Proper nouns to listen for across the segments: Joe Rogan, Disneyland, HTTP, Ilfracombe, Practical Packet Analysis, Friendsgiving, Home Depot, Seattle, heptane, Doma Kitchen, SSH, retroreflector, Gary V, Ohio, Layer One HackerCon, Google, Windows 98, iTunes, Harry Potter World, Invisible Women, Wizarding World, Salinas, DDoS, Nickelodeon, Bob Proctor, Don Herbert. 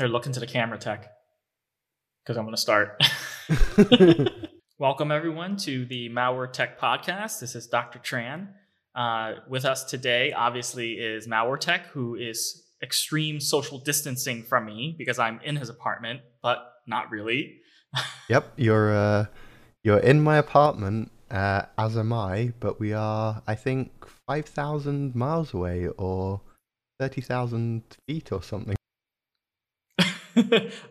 They're looking to the camera tech because I'm going to start. Welcome, everyone, to the Malware Tech Podcast. This is Dr. Tran. With us today, obviously, is Malware Tech, who is extreme social distancing from me because I'm in his apartment, but not really. Yep, you're in my apartment, as am I, but we are, I think, 5,000 miles away or 30,000 feet or something.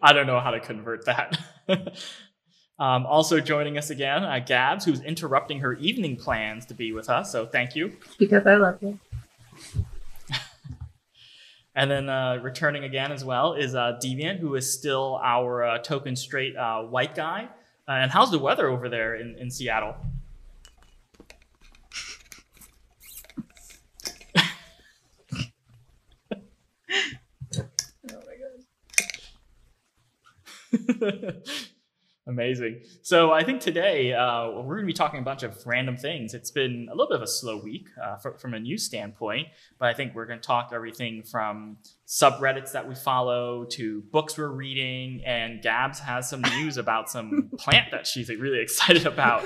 I don't know how to convert that. Also joining us again, Gabs, who's interrupting her evening plans to be with us. So thank you. Because I love you. And then returning again as well is Deviant, who is still our token straight white guy. And how's the weather over there in Seattle? Amazing. So I think today we're going to be talking a bunch of random things. It's been a little bit of a slow week from a news standpoint, but I think we're going to talk everything from subreddits that we follow to books we're reading, and Gabs has some news about some plant that she's really excited about.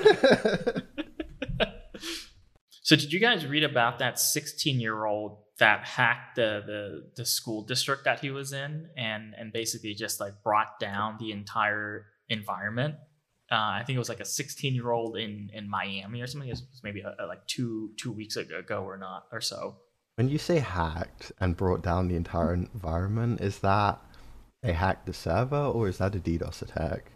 So did you guys read about that 16-year-old that hacked the school district that he was in and basically just like brought down the entire environment? I think it was like a 16-year-old in Miami or something. It was maybe like two weeks ago or so. When you say hacked and brought down the entire environment, is that they hacked the server or is that a DDoS attack?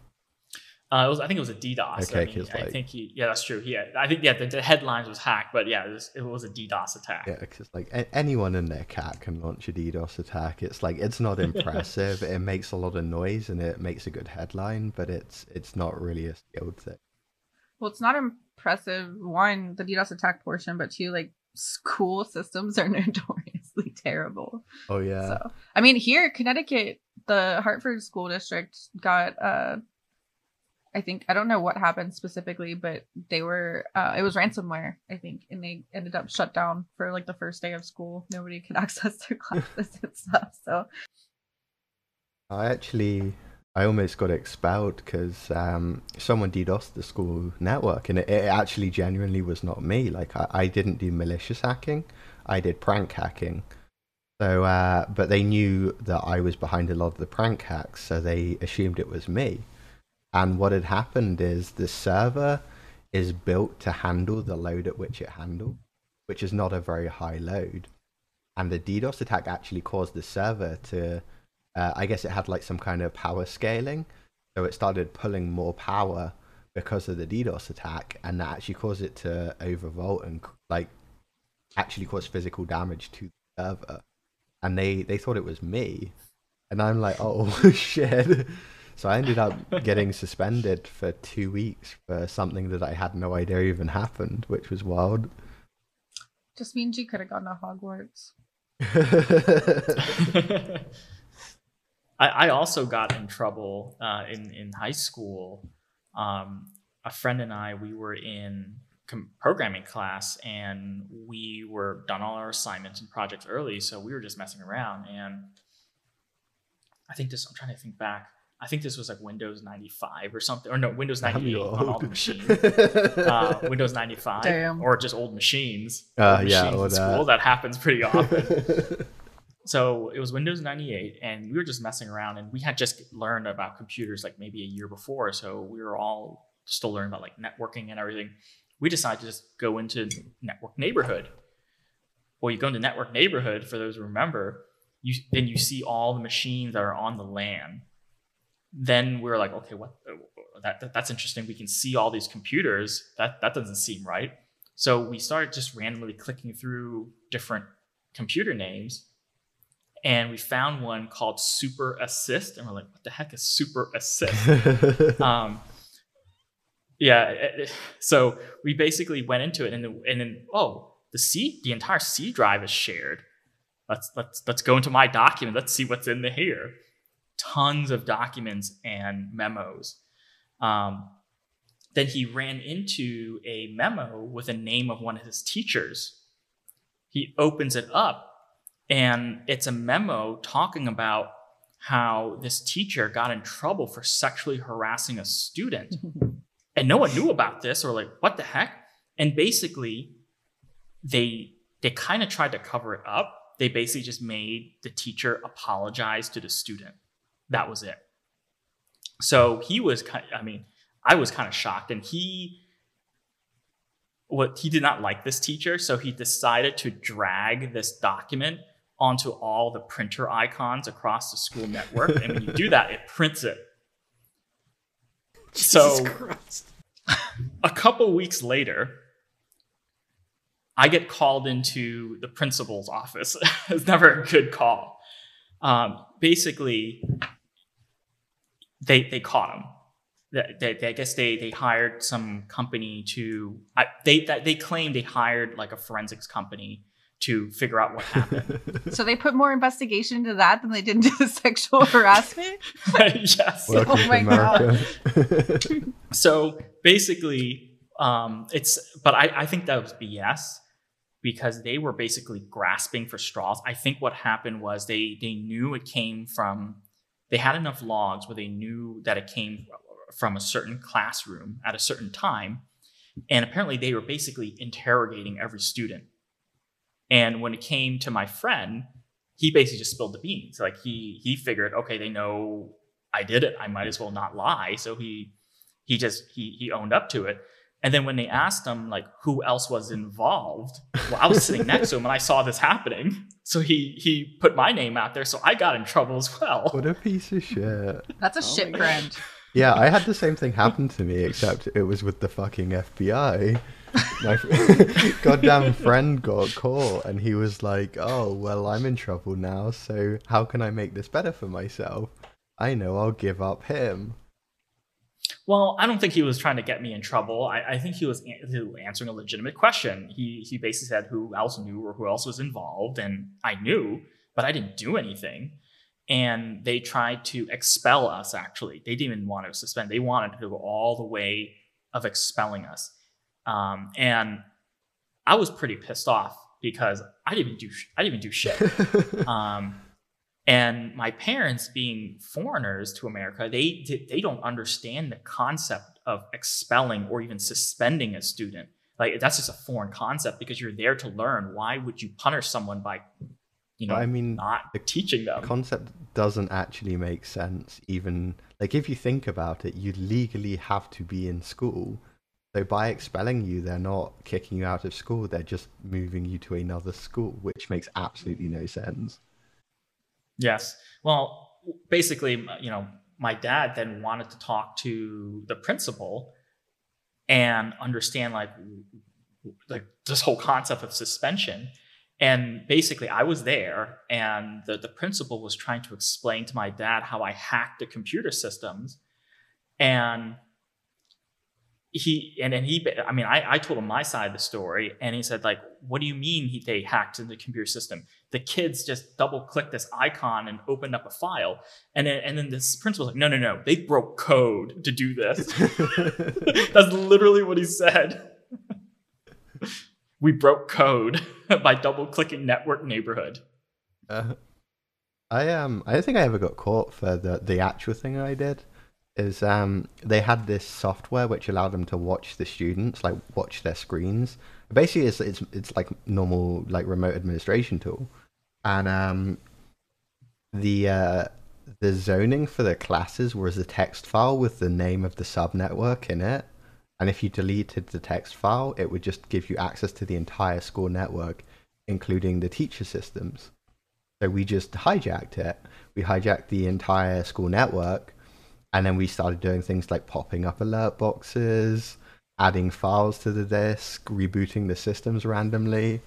I think it was a DDoS. Okay, yeah, that's true. Yeah, I think, yeah, the headlines was hacked, but yeah, it was a DDoS attack. Yeah, because like anyone and their cat can launch a DDoS attack. It's like, it's not impressive. It makes a lot of noise and it makes a good headline, but it's not really a skilled thing. Well, it's not impressive, one, the DDoS attack portion, but two, like school systems are notoriously terrible. Oh yeah. So I mean, here, Connecticut, the Hartford School District got I think, I don't know what happened specifically, but they were, it was ransomware, I think, and they ended up shut down for like the first day of school. Nobody could access their classes and stuff. So I almost got expelled because someone DDoSed the school network, and it actually genuinely was not me. Like I didn't do malicious hacking. I did prank hacking. So, but they knew that I was behind a lot of the prank hacks, so they assumed it was me. And what had happened is the server is built to handle the load at which it handled, which is not a very high load. And the DDoS attack actually caused the server to, I guess it had like some kind of power scaling. So it started pulling more power because of the DDoS attack. And that actually caused it to overvolt and like actually cause physical damage to the server. And they thought it was me. And I'm like, oh, shit. So I ended up getting suspended for 2 weeks for something that I had no idea even happened, which was wild. Just means you could have gone to Hogwarts. I also got in trouble in high school. A friend and I, we were in programming class and we were done all our assignments and projects early. So we were just messing around. And I'm trying to think back. I think this was like Windows 95 or something, or no, Windows 98 on all the machines. Windows 95. Damn. Or just old machines. School, that happens pretty often. So it was Windows 98 and we were just messing around and we had just learned about computers like maybe a year before. So we were all still learning about like networking and everything. We decided to just go into network neighborhood. Well, you go into network neighborhood, for those who remember, then you see all the machines that are on the LAN. Then we were like, okay, what? That's interesting. We can see all these computers. That doesn't seem right. So we started just randomly clicking through different computer names, and we found one called Super Assist, and we're like, what the heck is Super Assist? So we basically went into it, and then the entire C drive is shared. Let's go into my document. Let's see what's in here. Tons of documents and memos. Then he ran into a memo with the name of one of his teachers. He opens it up and it's a memo talking about how this teacher got in trouble for sexually harassing a student. And no one knew about this, or like, what the heck? And basically, they kind of tried to cover it up. They basically just made the teacher apologize to the student. That was it. So he was kind of, I mean, I was kind of shocked, and he did not like this teacher. So he decided to drag this document onto all the printer icons across the school network. And when you do that, it prints it. Jesus Christ. A couple weeks later, I get called into the principal's office. It's never a good call. Basically, they caught him. I guess they hired some company to, they claimed they hired like a forensics company to figure out what happened. So they put more investigation into that than they did into the sexual harassment? Yes. Welcome to America. Oh my God. So basically, I think that was BS, because they were basically grasping for straws. I think what happened was they knew it came from, they had enough logs where they knew that it came from a certain classroom at a certain time. And apparently they were basically interrogating every student. And when it came to my friend, he basically just spilled the beans. Like he figured, okay, they know I did it. I might as well not lie. So he owned up to it. And then when they asked him like who else was involved, well, I was sitting next to him and I saw this happening. So he put my name out there. So I got in trouble as well. What a piece of shit. That's a shit brand. Yeah, I had the same thing happen to me, except it was with the fucking FBI. My goddamn friend got caught, and he was like, oh, well, I'm in trouble now, so how can I make this better for myself? I know, I'll give up him. Well, I don't think he was trying to get me in trouble. I think he was answering a legitimate question. He basically said who else knew or who else was involved, and I knew, but I didn't do anything. And they tried to expel us, actually. They didn't even want to suspend. They wanted to go all the way of expelling us. And I was pretty pissed off because I didn't even do shit. And my parents, being foreigners to America, they don't understand the concept of expelling or even suspending a student. Like, that's just a foreign concept because you're there to learn. Why would you punish someone by... not teaching them? The concept doesn't actually make sense. Even like if you think about it, you legally have to be in school. So by expelling you, they're not kicking you out of school. They're just moving you to another school, which makes absolutely no sense. Yes. Well, basically, my dad then wanted to talk to the principal and understand like this whole concept of suspension. And basically, I was there, and the principal was trying to explain to my dad how I hacked the computer systems. And I told him my side of the story, and he said, like, what do you mean they hacked into the computer system? The kids just double-clicked this icon and opened up a file. And then this principal's like, no, they broke code to do this. That's literally what he said. We broke code by double-clicking network neighborhood. I don't think I ever got caught for the actual thing I did. Is they had this software which allowed them to watch the students, like watch their screens. Basically, it's like normal like remote administration tool, and the zoning for the classes was a text file with the name of the subnetwork in it. And if you deleted the text file, it would just give you access to the entire school network, including the teacher systems. So we just hijacked it. We hijacked the entire school network. And then we started doing things like popping up alert boxes, adding files to the disk, rebooting the systems randomly.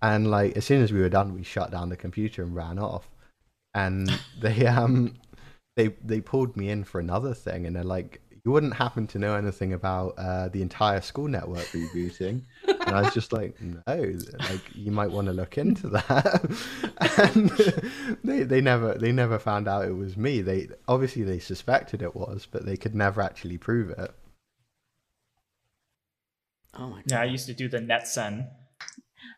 And like, as soon as we were done, we shut down the computer and ran off. And they pulled me in for another thing, and they're like, you wouldn't happen to know anything about the entire school network rebooting? And I was just like, no, like you might want to look into that. And they never found out it was me. They obviously they suspected it was, but they could never actually prove it. Oh my God. Yeah, I used to do the NetSen.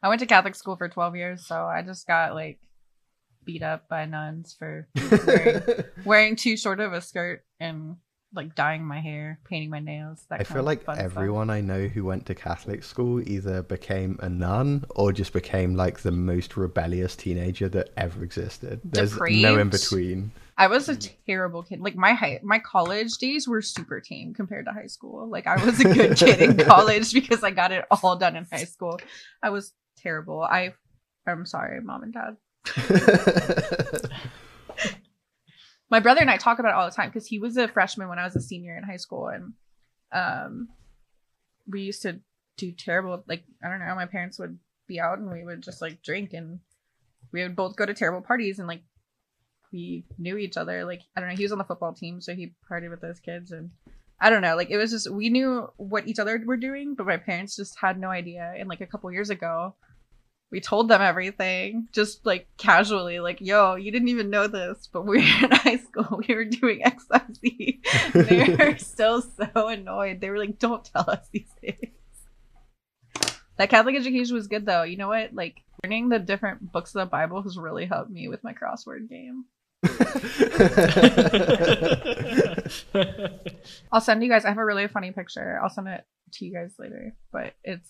I went to Catholic school for 12 years, so I just got like beat up by nuns for wearing too short of a skirt and like dyeing my hair, painting my nails. That I kind feel of like fun everyone stuff. I know who went to Catholic school either became a nun or just became like the most rebellious teenager that ever existed. There's depraved. No in between. I was a terrible kid. Like my college days were super tame compared to high school. Like I was a good kid in college because I got it all done in high school. I was terrible. I'm sorry, mom and dad. My brother and I talk about it all the time because he was a freshman when I was a senior in high school, and we used to do terrible, like, I don't know, my parents would be out and we would just like drink, and we would both go to terrible parties, and like we knew each other, like, I don't know, he was on the football team, so he partied with those kids, and I don't know, like, it was just, we knew what each other were doing, but my parents just had no idea. And like a couple years ago, we told them everything, just like casually, like, yo, you didn't even know this, but we were in high school, we were doing XYZ. They were still so annoyed. They were like, don't tell us these things. That Catholic education was good though. You know what? Like, learning the different books of the Bible has really helped me with my crossword game. I'll send you guys, I have a really funny picture. I'll send it to you guys later, but it's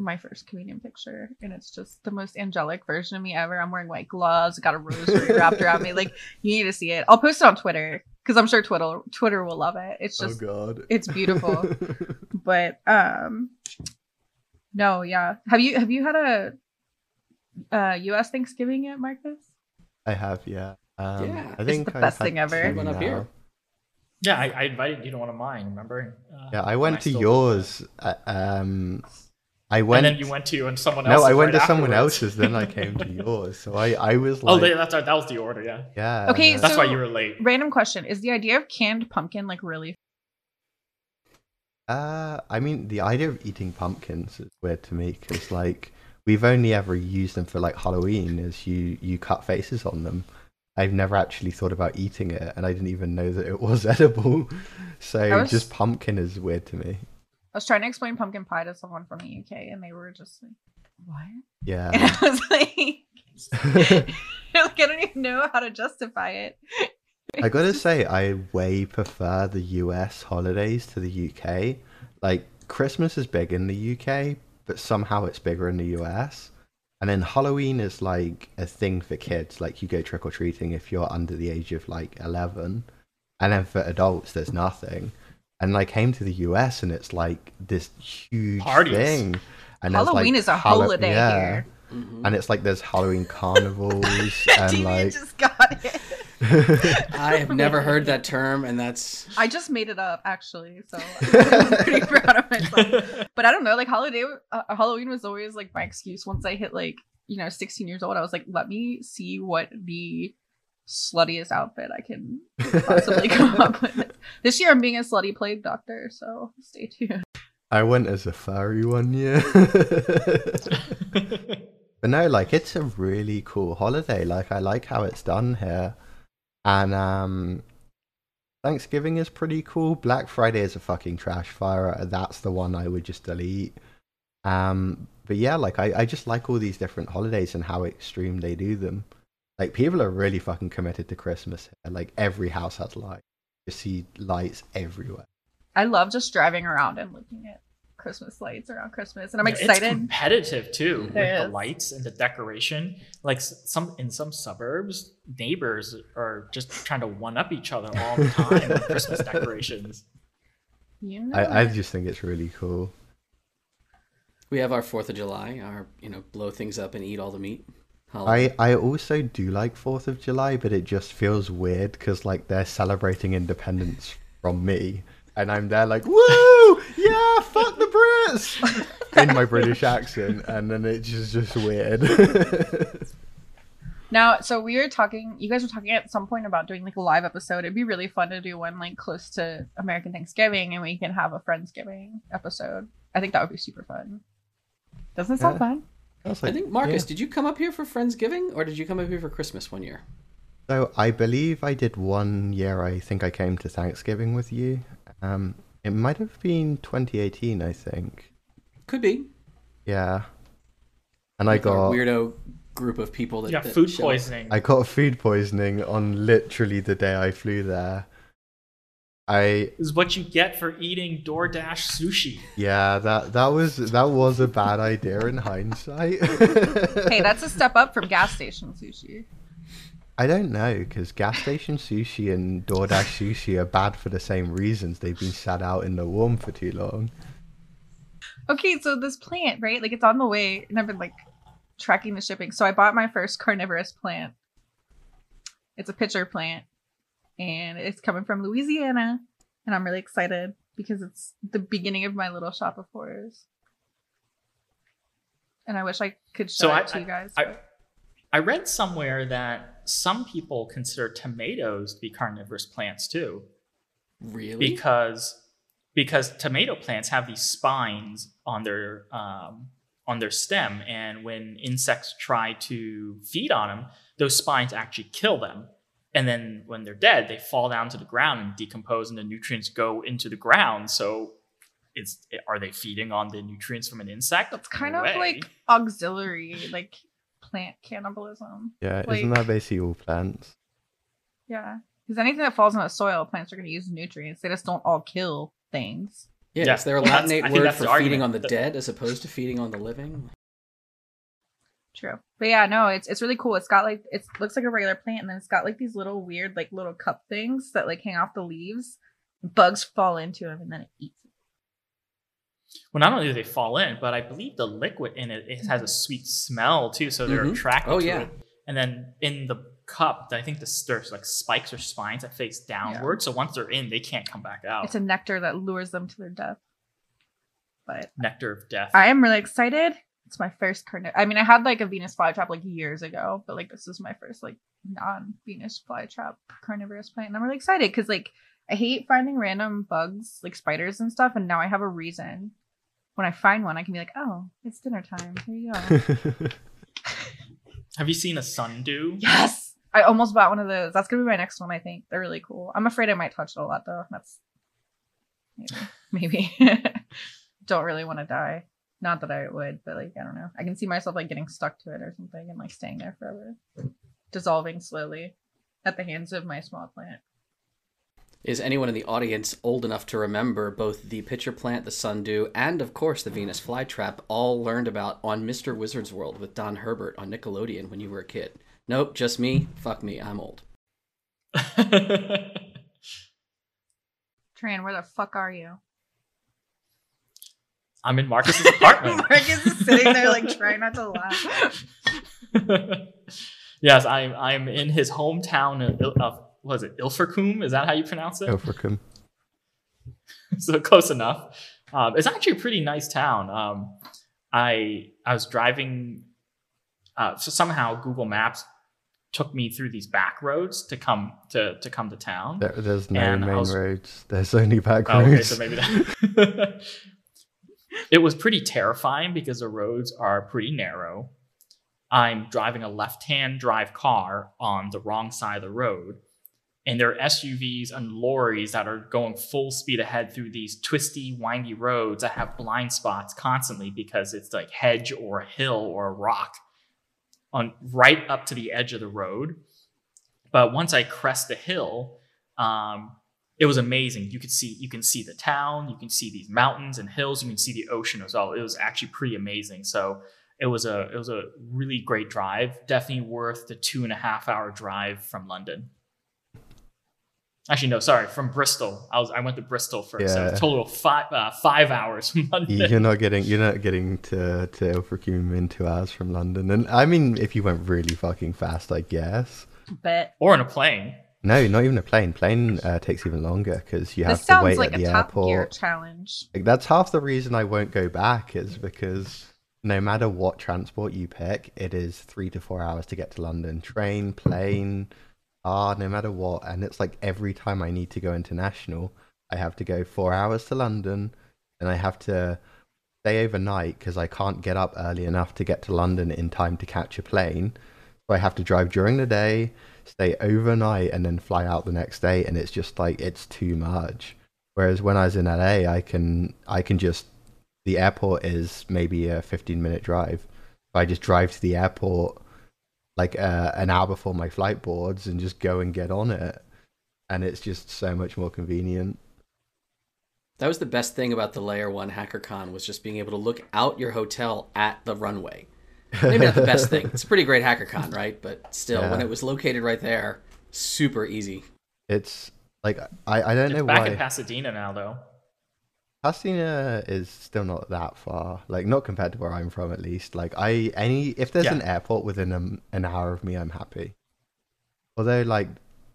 my first communion picture, and it's just the most angelic version of me ever. I'm wearing white gloves, got a rosary wrapped around me. Like, you need to see it. I'll post it on Twitter because I'm sure Twitter will love it. It's just, oh God, it's beautiful. But no, yeah. Have you had a U.S. Thanksgiving yet, Marcus? I have, yeah. Yeah, I think it's the best thing ever. Went up here. Yeah, I invited you to one of mine. Remember? Yeah, I went to yours. I went, and then you went to and someone else's. No, I went to someone else's, then I came to yours. So I was like, oh, that was the order, yeah. Yeah. Okay, so that's why you were late. Random question: is the idea of canned pumpkin like really? I mean, the idea of eating pumpkins is weird to me because like we've only ever used them for like Halloween, as you cut faces on them. I've never actually thought about eating it, and I didn't even know that it was edible. So just pumpkin is weird to me. I was trying to explain pumpkin pie to someone from the UK, and they were just like, what? Yeah. And I was like, I don't even know how to justify it. I gotta say, I way prefer the US holidays to the UK. Like, Christmas is big in the UK, but somehow it's bigger in the US. And then Halloween is like a thing for kids. Like, you go trick-or-treating if you're under the age of like 11. And then for adults, there's nothing. And I came to the US, and it's like this huge parties. Thing. And Halloween like, is a holiday here. Mm-hmm. And it's like there's Halloween carnivals. And like... just got it. I have never heard that term, and that's... I just made it up, actually, so I'm pretty proud of myself. But I don't know, like Halloween was always like my excuse. Once I hit like, you know, 16 years old, I was like, let me see what the... sluttiest outfit I can possibly come up with. This year I'm being a slutty plague doctor, so stay tuned. I went as a furry one year. But no, like, it's a really cool holiday. Like, I like how it's done here. And Thanksgiving is pretty cool. Black Friday is a fucking trash fire. That's the one I would just delete. But yeah, like I just like all these different holidays and how extreme they do them. Like, people are really fucking committed to Christmas here. Like, every house has lights. You see lights everywhere. I love just driving around and looking at Christmas lights around Christmas, and I'm excited. It's competitive too with the lights and the decoration. Like, in some suburbs, neighbors are just trying to one up each other all the time with Christmas decorations. You know, I just think it's really cool. We have our 4th of July, our, you know, blow things up and eat all the meat. I also do like 4th of July, but it just feels weird because like they're celebrating independence from me, and I'm there like, woo, yeah, fuck the Brits, in my British accent, and then it's just weird. Now, so you guys were talking at some point about doing like a live episode. It'd be really fun to do one like close to American Thanksgiving, and we can have a Friendsgiving episode. I think that would be super fun. Doesn't it sound fun? I think, Marcus, did you come up here for Friendsgiving, or did you come up here for Christmas one year? So I believe I did one year. I think I came to Thanksgiving with you. It might have been 2018, I think. Could be. Yeah. And I got... weirdo group of people that food poisoning. I caught food poisoning on literally the day I flew there. Is what you get for eating DoorDash sushi. Yeah, that was a bad idea in hindsight. Hey, that's a step up from gas station sushi. I don't know, because gas station sushi and DoorDash sushi are bad for the same reasons. They've been sat out in the warm for too long. Okay, so this plant, right? Like, it's on the way, and I've been like tracking the shipping. So I bought my first carnivorous plant. It's a pitcher plant. And it's coming from Louisiana, and I'm really excited because it's the beginning of my little shop of horrors. And I wish I could show it to you guys. I read somewhere that some people consider tomatoes to be carnivorous plants too. Really? Because tomato plants have these spines on their stem, and when insects try to feed on them, those spines actually kill them. And then when they're dead, they fall down to the ground and decompose, and the nutrients go into the ground. So are they feeding on the nutrients from an insect? It's kind of like auxiliary, like plant cannibalism. Yeah, like, isn't that basically all plants? Yeah, because anything that falls on the soil, plants are going to use nutrients. They just don't all kill things. Yeah, yes, they're a Latinate word for feeding on the dead as opposed to feeding on the living. True. But yeah, no, it's really cool. It's got like, it looks like a regular plant, and then it's got like these little weird like little cup things that like hang off the leaves. Bugs fall into them and then it eats it. Well, not only do they fall in, but I believe the liquid in it has a sweet smell too, so they're attracted to it. And then in the cup, I think there's like spikes or spines that face downward. Yeah. So once they're in, they can't come back out. It's a nectar that lures them to their death. But nectar of death. I am really excited. It's my first I mean, I had like a Venus flytrap like years ago, but like this is my first like non-Venus flytrap carnivorous plant, and I'm really excited because like I hate finding random bugs like spiders and stuff, and now I have a reason. When I find one, I can be like, oh, it's dinner time. Here you go. Have you seen a sundew? Yes, I almost bought one of those. That's gonna be my next one. I think they're really cool. I'm afraid I might touch it a lot though. That's maybe. Don't really want to die. Not that I would, but like, I don't know. I can see myself like getting stuck to it or something and like staying there forever, dissolving slowly at the hands of my small plant. Is anyone in the audience old enough to remember both the pitcher plant, the sundew, and of course the Venus flytrap, all learned about on Mr. Wizard's World with Don Herbert on Nickelodeon when you were a kid? Nope, just me. Fuck me, I'm old. Tran, where the fuck are you? I'm in Marcus's apartment. Marcus is sitting there like trying not to laugh. Yes, I'm in his hometown of what is it, Ilfracombe? Is that how you pronounce it? Ilfracombe. So close enough. It's actually a pretty nice town. I was driving, so somehow Google Maps took me through these back roads to come to town. There's no main roads. There's only back roads. Okay, so maybe that. It was pretty terrifying because the roads are pretty narrow. I'm driving a left-hand drive car on the wrong side of the road, and there are SUVs and lorries that are going full speed ahead through these twisty, windy roads that have blind spots constantly because it's like hedge or a hill or a rock on right up to the edge of the road. But once I crest the hill, it was amazing. You can see the town, you can see these mountains and hills, you can see the ocean as well. It was actually pretty amazing. So it was a really great drive. Definitely worth the 2.5-hour drive from London. Actually, no, sorry, from Bristol. I went to Bristol first. Yeah. So a total of 5 hours from London. You're not getting to Ilfracombe in 2 hours from London. And I mean, if you went really fucking fast, I guess. But or in a plane. No, not even a plane. Plane takes even longer because you have to wait like at the airport. This sounds like a Top Gear challenge. Like, that's half the reason I won't go back is because no matter what transport you pick, it is 3 to 4 hours to get to London. Train, plane, no matter what. And it's like every time I need to go international, I have to go 4 hours to London, and I have to stay overnight because I can't get up early enough to get to London in time to catch a plane. So I have to drive during the day, stay overnight, and then fly out the next day, and it's just like it's too much. Whereas when I was in LA, I can just, the airport is maybe a 15-minute drive. I just drive to the airport, like an hour before my flight boards and just go and get on it. And it's just so much more convenient. That was the best thing about the Layer One HackerCon, was just being able to look out your hotel at the runway. Maybe not the best thing. It's a pretty great HackerCon, right? But still, yeah. When it was located right there, super easy. It's like, I don't know why. It's back in Pasadena now, though. Pasadena is still not that far, like not compared to where I'm from, at least. Like if there's an airport within an hour of me, I'm happy. Although like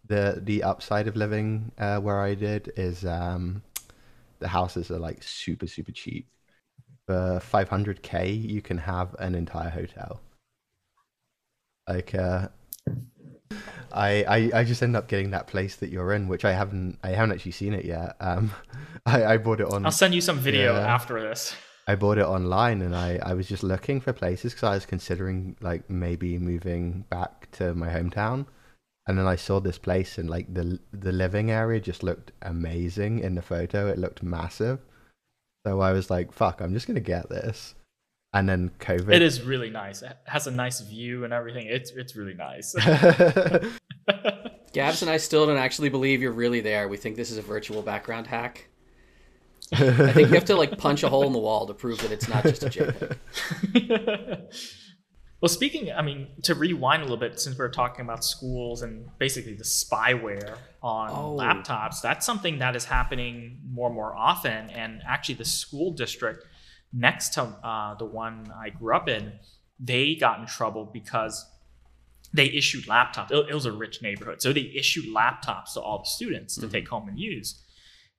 the upside of living where I did is the houses are like super, super cheap. For $500K, you can have an entire hotel. Like I just end up getting that place that you're in, which I haven't actually seen it yet. I bought it on. I'll send you some video after this. I bought it online, and I was just looking for places because I was considering like maybe moving back to my hometown, and then I saw this place, and like the living area just looked amazing in the photo. It looked massive, so I was like, "Fuck, I'm just gonna get this." And then COVID. It is really nice. It has a nice view and everything. It's really nice. Gabs and I still don't actually believe you're really there. We think this is a virtual background hack. I think you have to like punch a hole in the wall to prove that it's not just a JPEG. Well, to rewind a little bit, since we're talking about schools and basically the spyware on laptops, that's something that is happening more and more often. And actually the school district next to the one I grew up in, they got in trouble because they issued laptops. It was a rich neighborhood. So they issued laptops to all the students to take home and use.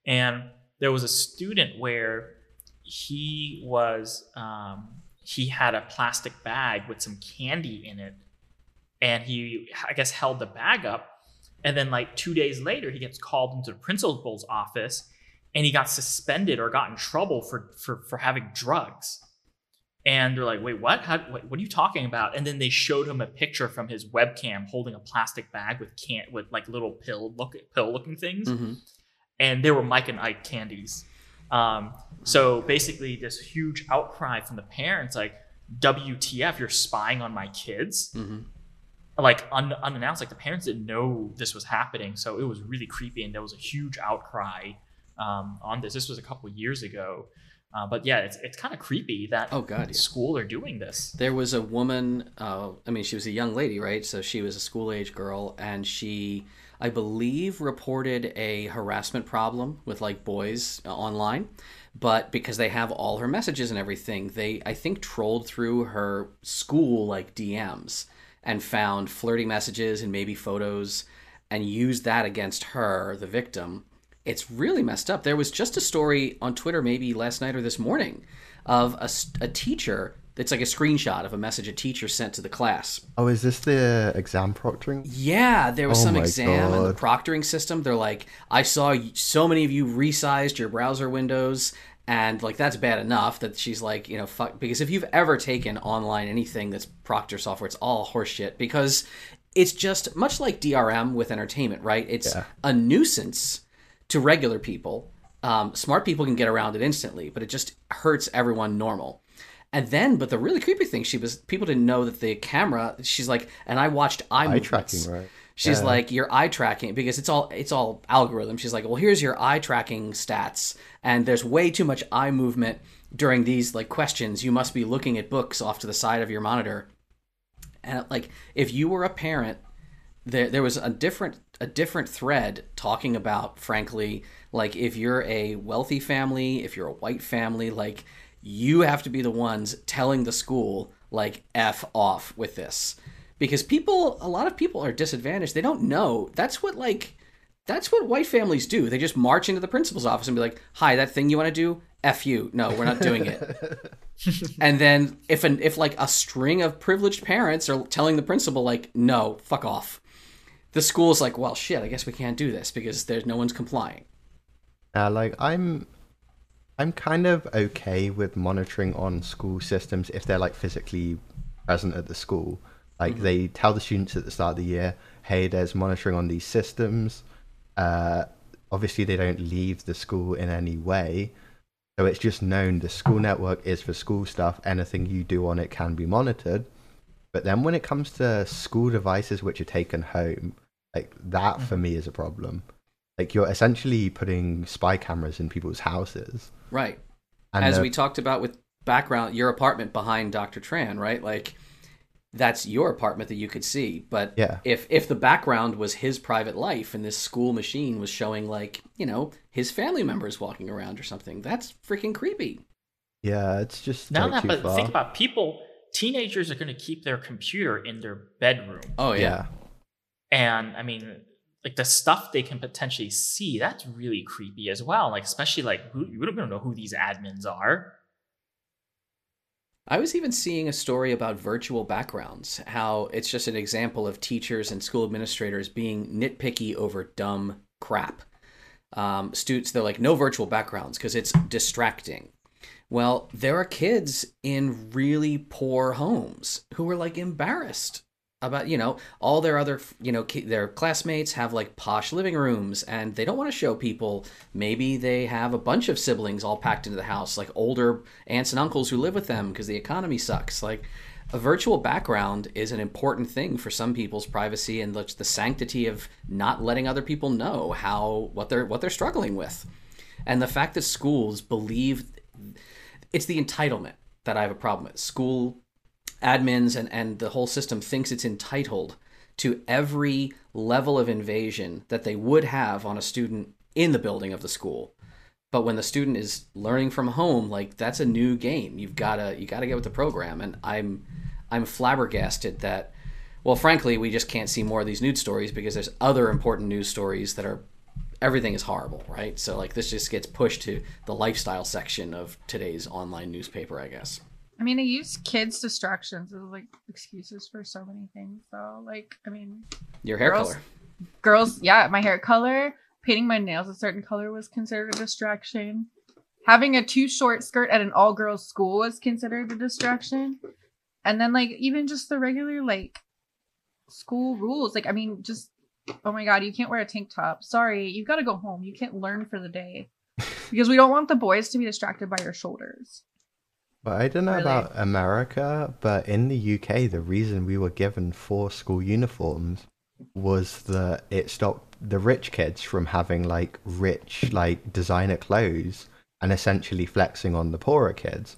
And there was a student where he had a plastic bag with some candy in it. And he, I guess, held the bag up. And then like 2 days later, he gets called into the principal's office. And he got suspended or got in trouble for having drugs. And they're like, wait, what? What are you talking about? And then they showed him a picture from his webcam holding a plastic bag with like little pill-looking things. Mm-hmm. And they were Mike and Ike candies. So basically this huge outcry from the parents, like, WTF, you're spying on my kids? Mm-hmm. Like unannounced, like the parents didn't know this was happening. So it was really creepy, and there was a huge outcry on this. This was a couple years ago, but yeah, it's kind of creepy that school are doing this. There was a woman, she was a young lady, right? So she was a school age girl, and she, I believe, reported a harassment problem with like boys online, but because they have all her messages and everything, they, I think, trolled through her school like DMs and found flirting messages and maybe photos and used that against her, the victim. It's really messed up. There was just a story on Twitter maybe last night or this morning of a teacher. It's like a screenshot of a message a teacher sent to the class. Oh, is this the exam proctoring? Yeah, there was some exam in the proctoring system. They're like, I saw so many of you resized your browser windows. And like, that's bad enough that she's like, you know, fuck. Because if you've ever taken online anything that's proctor software, it's all horseshit. Because it's just much like DRM with entertainment, right? It's a nuisance to regular people. Smart people can get around it instantly, but it just hurts everyone normal. And then, but the really creepy thing, people didn't know that the camera, she's like, and I watched eye movements. Tracking, right? She's like, your eye tracking, because it's all algorithm. She's like, well, here's your eye tracking stats, and there's way too much eye movement during these like questions. You must be looking at books off to the side of your monitor. And like, if you were a parent, there was a different thread talking about, frankly, like if you're a wealthy family, if you're a white family, like you have to be the ones telling the school, like, F off with this, because a lot of people are disadvantaged. They don't know. That's what white families do. They just march into the principal's office and be like, hi, that thing you want to do? F you. No, we're not doing it. And then if like a string of privileged parents are telling the principal, like, no, fuck off, the school's like, well, shit, I guess we can't do this because there's no one's complying. Like, I'm kind of okay with monitoring on school systems if they're like physically present at the school. Like, they tell the students at the start of the year, hey, there's monitoring on these systems. Obviously, they don't leave the school in any way. So it's just known the school network is for school stuff. Anything you do on it can be monitored. But then when it comes to school devices which are taken home, like that for me is a problem. Like you're essentially putting spy cameras in people's houses. Right. And as we talked about with background, your apartment behind Dr. Tran, right? Like that's your apartment that you could see. But yeah. if the background was his private life and this school machine was showing like, you know, his family members walking around or something, that's freaking creepy. Yeah, it's just now that but think about people, teenagers are going to keep their computer in their bedroom. Oh yeah. And I mean, like the stuff they can potentially see, that's really creepy as well. Like especially like you don't know who these admins are. I was even seeing a story about virtual backgrounds, how it's just an example of teachers and school administrators being nitpicky over dumb crap. Students, they're like, no virtual backgrounds because it's distracting. Well, there are kids in really poor homes who are like embarrassed about, you know, all their other, you know, their classmates have like posh living rooms and they don't want to show people. Maybe they have a bunch of siblings all packed into the house, like older aunts and uncles who live with them because the economy sucks. Like a virtual background is an important thing for some people's privacy and the sanctity of not letting other people know how, what they're struggling with. And the fact that schools believe it's the entitlement that I have a problem with. School admins and the whole system thinks it's entitled to every level of invasion that they would have on a student in the building of the school. But when the student is learning from home, like that's a new game. You gotta get with the program. And I'm flabbergasted that, well, frankly, we just can't see more of these news stories because there's other important news stories that are, everything is horrible, right? So like this just gets pushed to the lifestyle section of today's online newspaper, I guess. I mean, they use kids' distractions as like excuses for so many things. So, like, I mean, your hair color. Girls, yeah, my hair color, painting my nails a certain color was considered a distraction. Having a too short skirt at an all-girls school was considered a distraction. And then, like, even just the regular, like, school rules. Like, I mean, just, oh my God, you can't wear a tank top. Sorry, you've got to go home. You can't learn for the day because we don't want the boys to be distracted by your shoulders. Well, I don't know about America, but in the UK, the reason we were given 4 school uniforms was that it stopped the rich kids from having like rich, like designer clothes and essentially flexing on the poorer kids.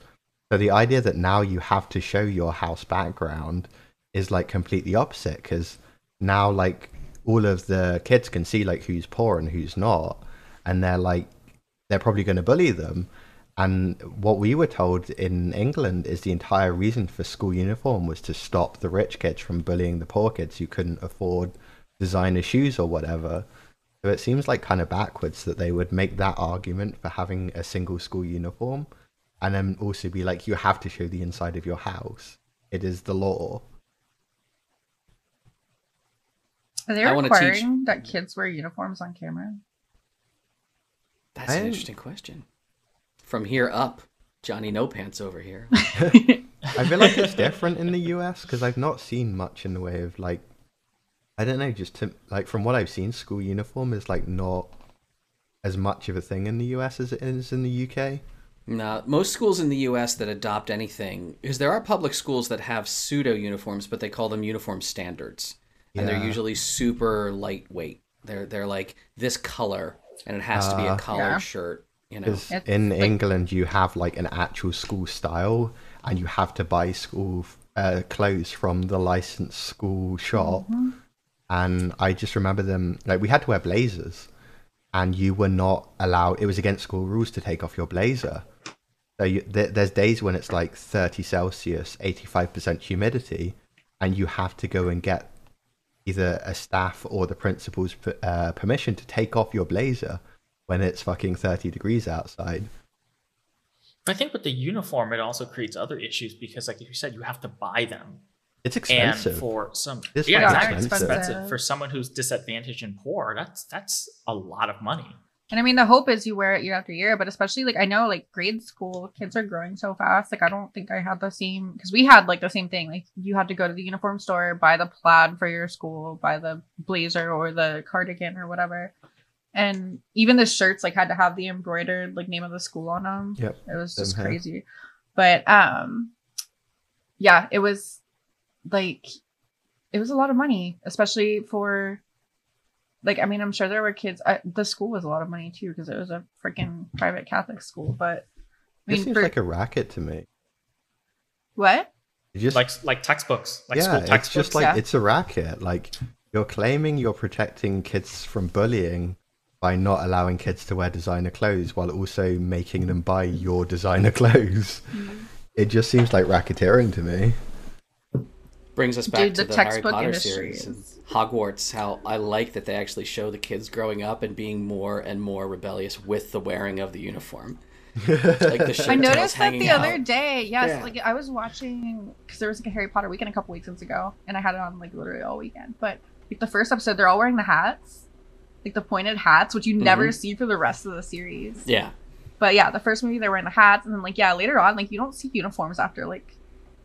So the idea that now you have to show your house background is like completely opposite because now like all of the kids can see like who's poor and who's not. And they're like, they're probably going to bully them. And what we were told in England is the entire reason for school uniform was to stop the rich kids from bullying the poor kids who couldn't afford designer shoes or whatever. So it seems like kind of backwards that they would make that argument for having a single school uniform and then also be like, you have to show the inside of your house. It is the law. Are they requiring that kids wear uniforms on camera? That's an interesting question. From here up, Johnny No Pants over here. I feel like it's different in the US because I've not seen much in the way of like, I don't know, just to, like from what I've seen, school uniform is like not as much of a thing in the US as it is in the UK. No, most schools in the US that adopt anything, because there are public schools that have pseudo uniforms, but they call them uniform standards. Yeah. And they're usually super lightweight. They're like this color and it has to be a collared shirt. You know, in England, you have like an actual school style and you have to buy school clothes from the licensed school shop. Mm-hmm. And I just remember them, like we had to wear blazers and you were not allowed, it was against school rules to take off your blazer. So there's days when it's like 30 Celsius, 85% humidity, and you have to go and get either a staff or the principal's permission to take off your blazer when it's fucking 30 degrees outside. I think with the uniform, it also creates other issues because, like you said, you have to buy them. It's expensive. And for some, it's expensive for someone who's disadvantaged and poor. That's a lot of money. And I mean, the hope is you wear it year after year, but especially like I know, like grade school kids are growing so fast. Like I don't think I had the same because we had like the same thing. Like you had to go to the uniform store, buy the plaid for your school, buy the blazer or the cardigan or whatever. And even the shirts like had to have the embroidered like name of the school on them. Yep. It was just crazy. But yeah, it was like, it was a lot of money, especially for, like, I mean, I'm sure there were kids. The school was a lot of money, too, because it was a freaking private Catholic school. But I mean, it seems like a racket to me. What? Just like textbooks, like school textbooks. It's just like it's a racket. Like, you're claiming you're protecting kids from bullying by not allowing kids to wear designer clothes while also making them buy your designer clothes. Mm-hmm. It just seems like racketeering to me. Brings us back to the Harry Potter series and Hogwarts, how I like that they actually show the kids growing up and being more and more rebellious with the wearing of the uniform. Like the I noticed that the other day. Yes, like I was watching, because there was like a Harry Potter weekend a couple weeks ago, and I had it on like literally all weekend. But like the first episode, they're all wearing the hats, like the pointed hats, which you never see for the rest of the series. Yeah. But yeah, the first movie they're wearing the hats, and then like later on, like you don't see uniforms after like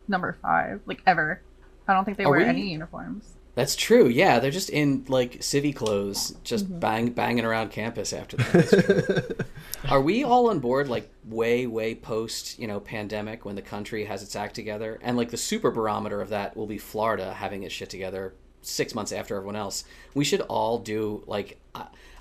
number 5, like ever. I don't think they wear any uniforms. That's true. Yeah, they're just in like civvy clothes, just banging around campus after that. Are we all on board, like way post, you know, pandemic, when the country has its act together? And like the super barometer of that will be Florida having its shit together 6 months after everyone else. We should all do like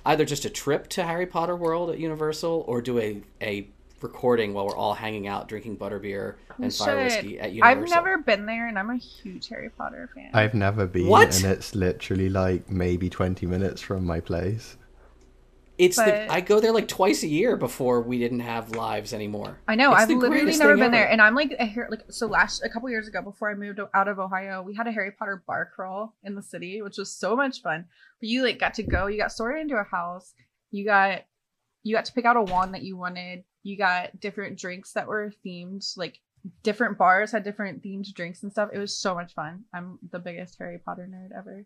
either just a trip to Harry Potter World at Universal, or do a recording while we're all hanging out drinking butterbeer and fire whiskey at Universal. I've never been there, and I'm a huge Harry Potter fan. I've never been, and it's literally like maybe 20 minutes from my place. I go there like twice a year before we didn't have lives anymore. I know. I've literally never been there, and I'm like a couple years ago, before I moved out of Ohio, we had a Harry Potter bar crawl in the city, which was so much fun. But you like got to go. You got sorted into a house. You got to pick out a wand that you wanted. You got different drinks that were themed. Like different bars had different themed drinks and stuff. It was so much fun. I'm the biggest Harry Potter nerd ever.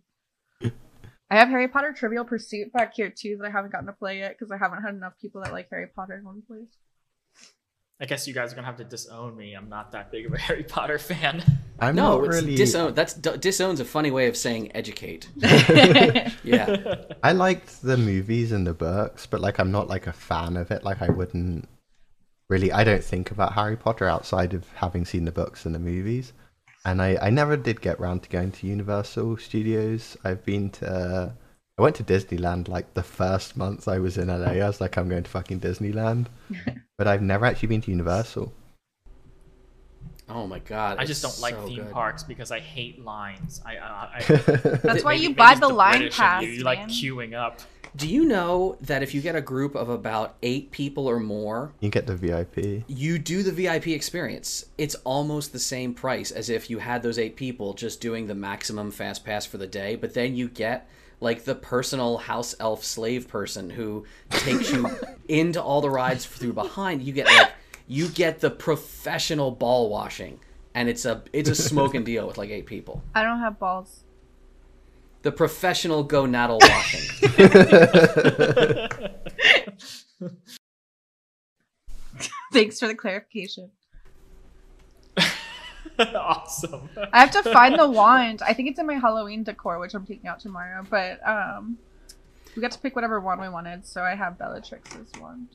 I have Harry Potter Trivial Pursuit back here, too, that I haven't gotten to play yet because I haven't had enough people that like Harry Potter in one place. I guess you guys are going to have to disown me. I'm not that big of a Harry Potter fan. Disown. Disown's a funny way of saying educate. Yeah. I liked the movies and the books, but like I'm not like a fan of it. Like I wouldn't really... I don't think about Harry Potter outside of having seen the books and the movies. And I never did get around to going to Universal Studios. I went to Disneyland like the first month I was in LA. I was like, I'm going to fucking Disneyland. But I've never actually been to Universal. Oh my God. I just don't like theme parks because I hate lines. That's why you buy the line pass. You like queuing up. Do you know that if you get a group of about 8 people or more... You get the VIP. You do the VIP experience. It's almost the same price as if you had those 8 people just doing the maximum fast pass for the day, but then you get like the personal house elf slave person who takes you into all the rides through behind. You get the professional ball washing, and it's a smoking deal with like 8 people. I don't have balls. The professional gonadal washing. Thanks for the clarification. Awesome. I have to find the wand. I think it's in my Halloween decor, which I'm taking out tomorrow. But we got to pick whatever wand we wanted, so I have Bellatrix's wand.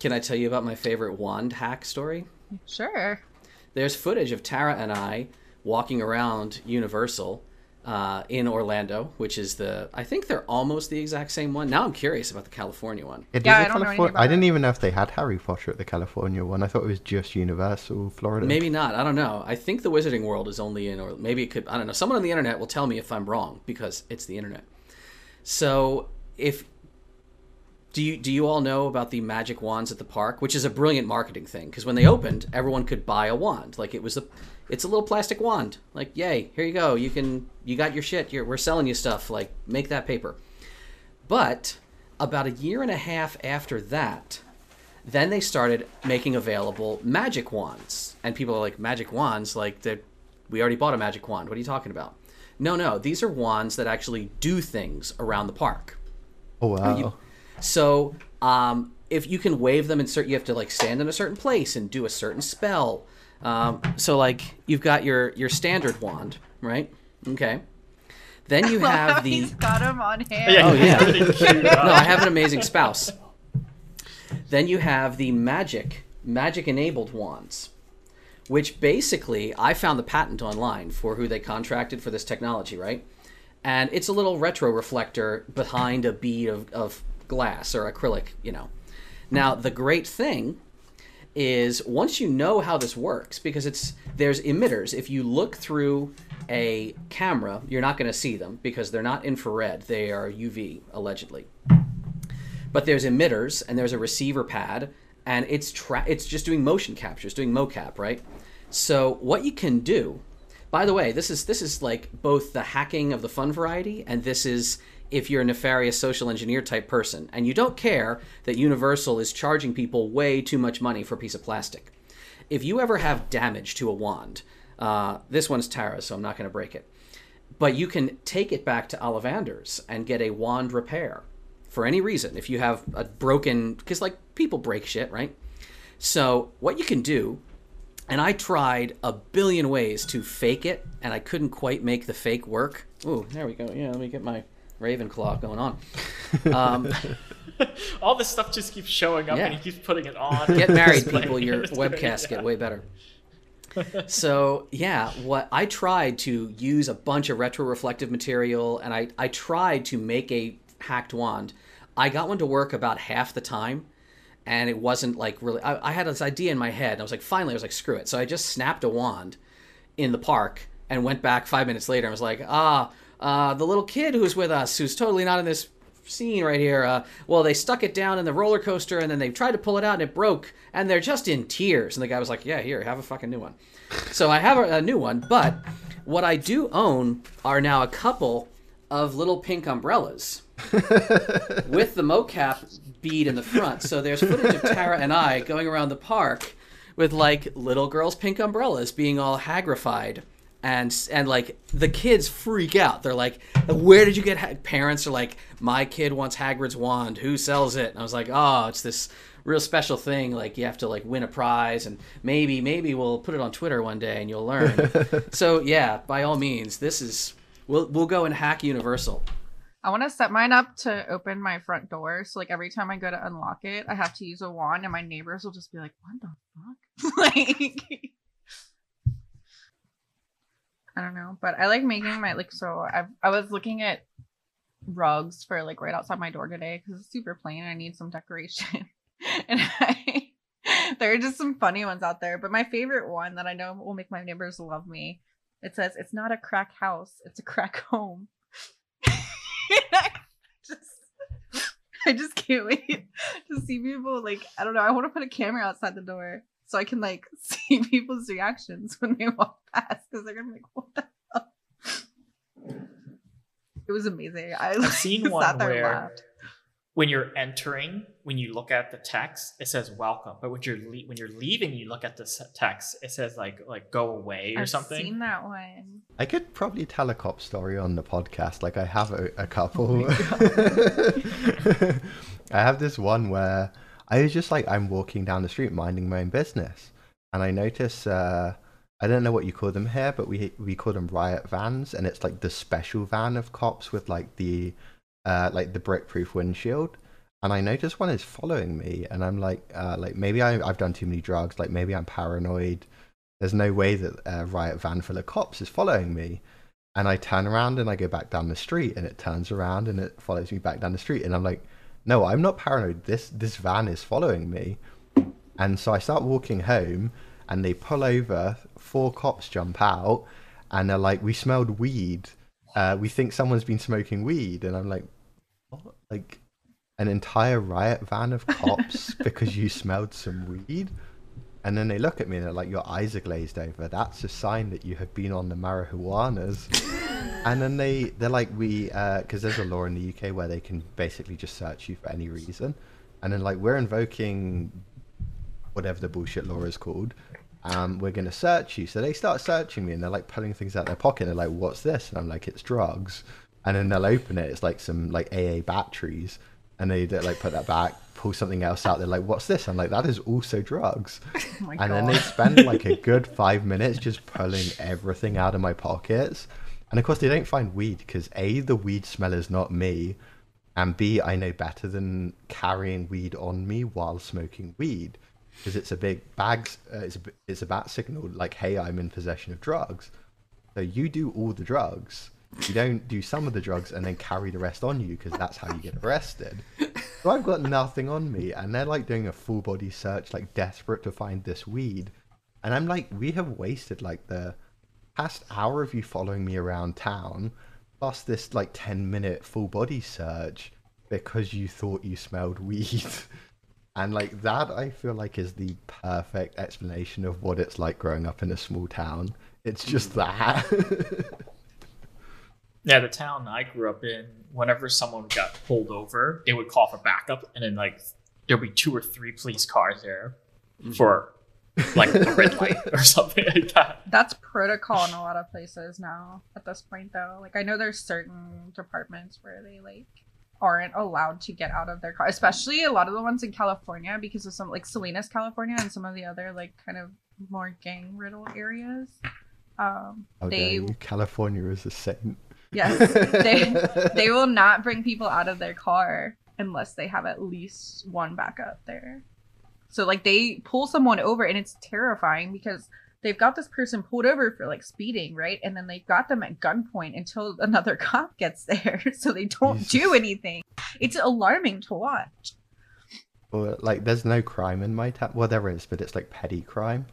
Can I tell you about my favorite wand hack story? Sure. There's footage of Tara and I walking around Universal in Orlando, which is I think they're almost the exact same one. Now I'm curious about the California one. I didn't even know if they had Harry Potter at the California one. I thought it was just Universal Florida. Maybe not. I don't know. I think the Wizarding World is only in, or maybe it could, I don't know. Someone on the internet will tell me if I'm wrong because it's the internet. So do you all know about the magic wands at the park, which is a brilliant marketing thing because when they opened, everyone could buy a wand. Like it's a little plastic wand. Like, yay, here you go. You got your shit. We're selling you stuff. Like, make that paper. But about a year and a half after that, then they started making available magic wands. And people are like, magic wands? Like, we already bought a magic wand. What are you talking about? No. These are wands that actually do things around the park. Oh, wow. If you can wave them, you have to, like, stand in a certain place and do a certain spell. So like you've got your standard wand, right? Okay. Then you have he's got him on hand. Oh yeah. No, I have an amazing spouse. Then you have the magic enabled wands, which basically I found the patent online for who they contracted for this technology, right? And it's a little retro reflector behind a bead of glass or acrylic, you know. Now, the great thing is once you know how this works, because there's emitters. If you look through a camera, you're not going to see them because they're not infrared. They are UV, allegedly. But there's emitters and there's a receiver pad, and it's just doing motion capture, it's doing mocap, right? So what you can do, by the way, this is like both the hacking of the fun variety, and this is if you're a nefarious social engineer type person and you don't care that Universal is charging people way too much money for a piece of plastic. If you ever have damage to a wand, this one's Tara's, so I'm not going to break it, but you can take it back to Ollivander's and get a wand repair for any reason. If you have a broken, because like people break shit, right? So what you can do, and I tried a billion ways to fake it, and I couldn't quite make the fake work. Ooh, there we go. Yeah, let me get my Ravenclaw going on. All this stuff just keeps showing up, yeah. And he keeps putting it on. Get married, people. Your webcasts get way better. So, yeah, what I tried to use a bunch of retroreflective material, and I tried to make a hacked wand. I got one to work about half the time, and it wasn't like really... I had this idea in my head, and I was like, finally, I was like, screw it. So I just snapped a wand in the park and went back 5 minutes later and was like, the little kid who's with us, who's totally not in this scene right here, well, they stuck it down in the roller coaster, and then they tried to pull it out, and it broke, and they're just in tears. And the guy was like, yeah, here, have a fucking new one. So I have a new one, but what I do own are now a couple of little pink umbrellas with the mocap bead in the front. So there's footage of Tara and I going around the park with, like, little girls' pink umbrellas being all hagrified. And like, the kids freak out. They're like, where did you get Parents are like, my kid wants Hagrid's wand. Who sells it? And I was like, oh, it's this real special thing. Like, you have to, like, win a prize. And maybe we'll put it on Twitter one day and you'll learn. So, yeah, by all means, this is... We'll go and hack Universal. I want to set mine up to open my front door. So, like, every time I go to unlock it, I have to use a wand. And my neighbors will just be like, what the fuck? Like... I don't know, but I like making my, like, so I was looking at rugs for, like, right outside my door today because it's super plain and I need some decoration. And there are just some funny ones out there, but my favorite one that I know will make my neighbors love me, it says, it's not a crack house, it's a crack home. I just can't wait to see people, like, I don't know, I want to put a camera outside the door. So I can, like, see people's reactions when they walk past, because they're gonna be like, "What the hell?" It was amazing. I've seen one where when you're entering, when you look at the text, it says "welcome," but when you're leaving, you look at the text, it says like "go away" or something. I've seen that one. I could probably tell a cop story on the podcast. Like, I have a couple. Oh I have this one where. I was just like, I'm walking down the street minding my own business. And I notice, I don't know what you call them here, but we call them riot vans. And it's like the special van of cops with like the brick-proof windshield. And I notice one is following me. And I'm like maybe I've done too many drugs. Like, maybe I'm paranoid. There's no way that a riot van full of cops is following me. And I turn around and I go back down the street. And it turns around and it follows me back down the street. And I'm like... No, I'm not paranoid. This van is following me. And so I start walking home and they pull over, 4 cops jump out and they're like, we smelled weed. We think someone's been smoking weed. And I'm like, what? Like an entire riot van of cops because you smelled some weed? And then they look at me and they're like, your eyes are glazed over. That's a sign that you have been on the marijuanas. And then they're like, we, because there's a law in the UK where they can basically just search you for any reason. And then, like, we're invoking whatever the bullshit law is called. We're going to search you. So they start searching me and they're like pulling things out their pocket. They're like, what's this? And I'm like, it's drugs. And then they'll open it. It's like some like AA batteries. And they like put that back, pull something else out. They're like, what's this? I'm like, that is also drugs. Oh my God. Then they spend like a good 5 minutes just pulling everything out of my pockets. And of course they don't find weed because A, the weed smell is not me. And B, I know better than carrying weed on me while smoking weed. because it's a big bags. It's a bat signal like, hey, I'm in possession of drugs. So you do all the drugs. You don't do some of the drugs and then carry the rest on you, because that's how you get arrested. So I've got nothing on me, and they're like doing a full body search, like desperate to find this weed. And I'm like, we have wasted like the past hour of you following me around town, plus this like 10-minute full body search because you thought you smelled weed. And like that, I feel like, is the perfect explanation of what it's like growing up in a small town. It's just that. Yeah, the town I grew up in, whenever someone got pulled over, they would call for backup, and then like there'd be 2 or 3 police cars there for like a red light or something like that. That's protocol in a lot of places now at this point, though. Like, I know there's certain departments where they like aren't allowed to get out of their car, especially a lot of the ones in California, because of some like Salinas, California, and some of the other like kind of more gang-riddled areas. California is a saint. Yes, they will not bring people out of their car unless they have at least one backup there. So like they pull someone over, and it's terrifying because they've got this person pulled over for like speeding, right? And then they've got them at gunpoint until another cop gets there, so they don't do anything. It's alarming to watch. Well, like there's no crime in my town. Well, there is, but it's like petty crime.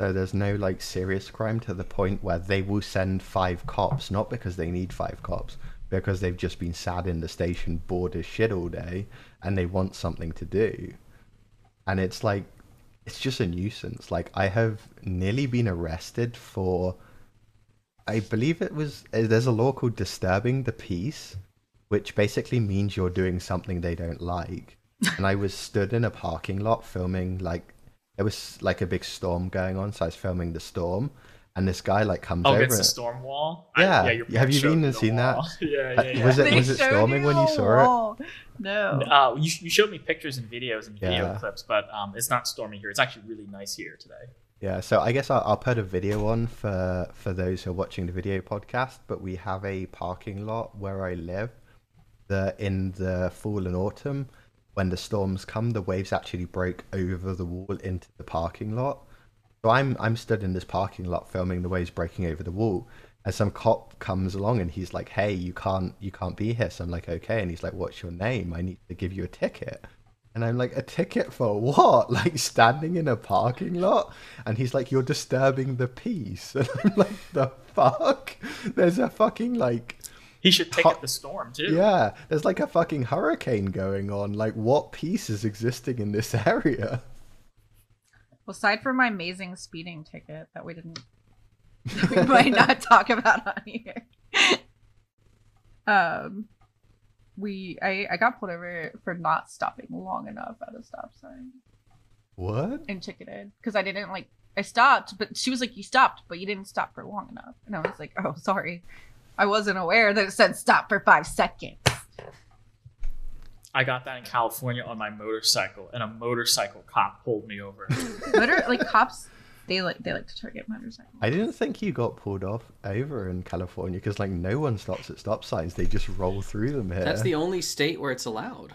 So there's no like serious crime to the point where they will send 5 cops, not because they need 5 cops, because they've just been sat in the station bored as shit all day and they want something to do. And it's like, it's just a nuisance. Like I have nearly been arrested for, I believe it was, there's a law called disturbing the peace, which basically means you're doing something they don't like. And I was stood in a parking lot filming like, it was like a big storm going on, so I was filming the storm, and this guy like comes over. Oh, it's a storm wall? Yeah. Have you been and seen that? Yeah. Was it storming when you saw it? No. You showed me pictures and videos and video clips, but it's not stormy here. It's actually really nice here today. Yeah, so I guess I'll put a video on for those who are watching the video podcast, but we have a parking lot where I live that in the fall and autumn, when the storms come, the waves actually break over the wall into the parking lot. So I'm stood in this parking lot filming the waves breaking over the wall, and some cop comes along and he's like, "Hey, you can't be here." So I'm like, "Okay," and he's like, "What's your name? I need to give you a ticket." And I'm like, "A ticket for what? Like standing in a parking lot?" And he's like, "You're disturbing the peace." And I'm like, "The fuck?" There's a fucking like. He should ticket the storm, too. Yeah, there's like a fucking hurricane going on. Like, what peace is existing in this area? Well, aside from my amazing speeding ticket that we might not talk about on here. I got pulled over for not stopping long enough at a stop sign. What? And ticketed. Because I didn't like, I stopped, but she was like, "You stopped, but you didn't stop for long enough." And I was like, "Oh, sorry. I wasn't aware that it said stop for 5 seconds." I got that in California on my motorcycle, and a motorcycle cop pulled me over. Like cops, they like to target motorcycles. I didn't think you got pulled over in California because like no one stops at stop signs; they just roll through them here. That's the only state where it's allowed.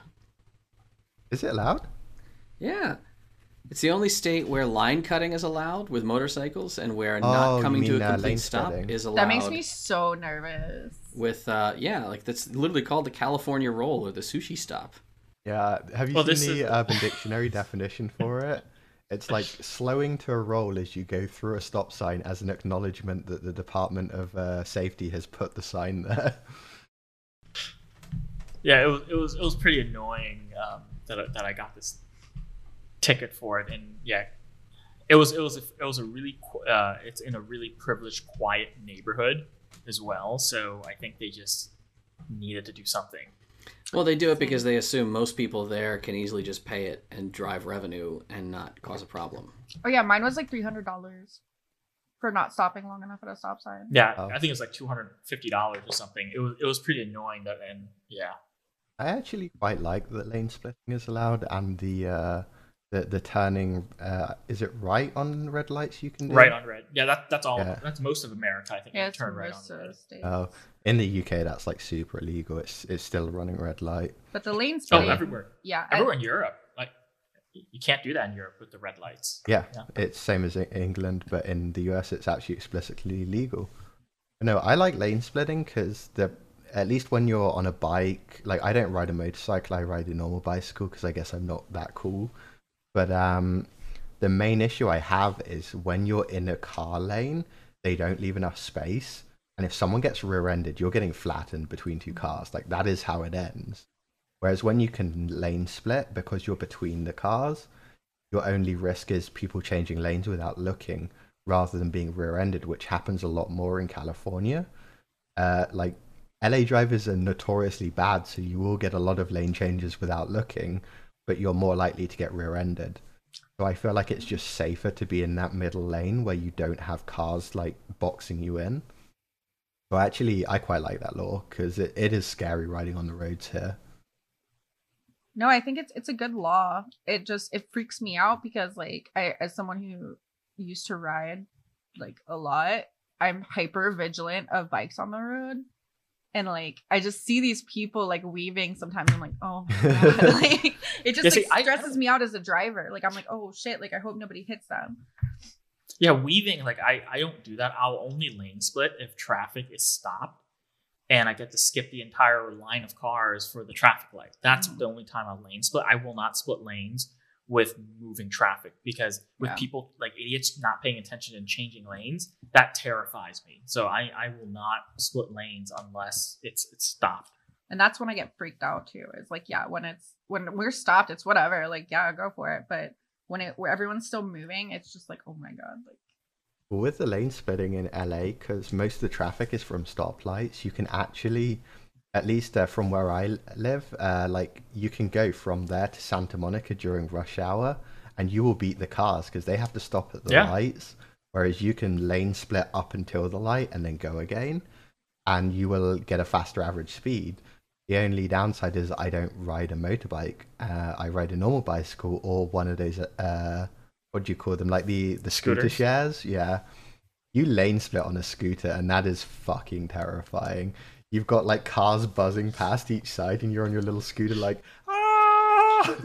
Is it allowed? Yeah. It's the only state where line cutting is allowed with motorcycles, and where not coming to a complete stop is allowed. That makes me so nervous. With like that's literally called the California roll or the sushi stop. Yeah, have you seen the Urban Dictionary definition for it? It's like slowing to a roll as you go through a stop sign as an acknowledgement that the Department of Safety has put the sign there. Yeah, it was pretty annoying that I got this ticket for it, and yeah, it was a really it's in a really privileged, quiet neighborhood as well, so I think they just needed to do something. Well, they do it because they assume most people there can easily just pay it and drive revenue and not cause a problem. Oh yeah, mine was like $300 for not stopping long enough at a stop sign. Yeah, I think it was like $250 or something. It was pretty annoying that, and yeah, I actually quite like that lane splitting is allowed, and the turning, is it right on red lights you can do? Right on red. Yeah, that's all. Yeah. That's most of America, I think. Yeah, you turn right on red. In the UK, that's like super illegal. It's still running red light. But the lanes. Oh, everywhere. Yeah. Everywhere in Europe. Like, You can't do that in Europe with the red lights. Yeah, it's same as England, but in the US, it's actually explicitly legal. No, I like lane splitting because at least when you're on a bike, like I don't ride a motorcycle, I ride a normal bicycle because I guess I'm not that cool. But the main issue I have is when you're in a car lane, they don't leave enough space. And if someone gets rear-ended, you're getting flattened between two cars. Like that is how it ends. Whereas when you can lane split because you're between the cars, your only risk is people changing lanes without looking rather than being rear-ended, which happens a lot more in California. Like LA drivers are notoriously bad, so you will get a lot of lane changes without looking, but you're more likely to get rear-ended. So I feel like it's just safer to be in that middle lane where you don't have cars like boxing you in. But actually, I quite like that law because it is scary riding on the roads here. No, I think it's a good law. It just, it freaks me out because like I, as someone who used to ride like a lot, I'm hyper vigilant of bikes on the road. And like, I just see these people like weaving sometimes. I'm like, oh my God. Like, it just stresses me out as a driver. Like, I'm like, oh shit. Like, I hope nobody hits them. Yeah. Weaving. Like I don't do that. I'll only lane split if traffic is stopped. And I get to skip the entire line of cars for the traffic light. That's the only time I lane split. I will not split lanes with moving traffic because with people like idiots not paying attention and changing lanes, that terrifies me. So I will not split lanes unless it's stopped. And that's when I get freaked out too. It's like, yeah, when we're stopped, it's whatever. Like, yeah, go for it. But where everyone's still moving, it's just like, oh my God, like. With the lane splitting in LA, because most of the traffic is from stoplights, you can actually, at least from where I live, like you can go from there to Santa Monica during rush hour and you will beat the cars because they have to stop at the lights, whereas you can lane split up until the light and then go again and you will get a faster average speed. The only downside is I don't ride a motorbike. I ride a normal bicycle or one of those what do you call them? Like the scooter shares? Yeah. You lane split on a scooter and that is fucking terrifying. You've got like cars buzzing past each side and you're on your little scooter like, ah!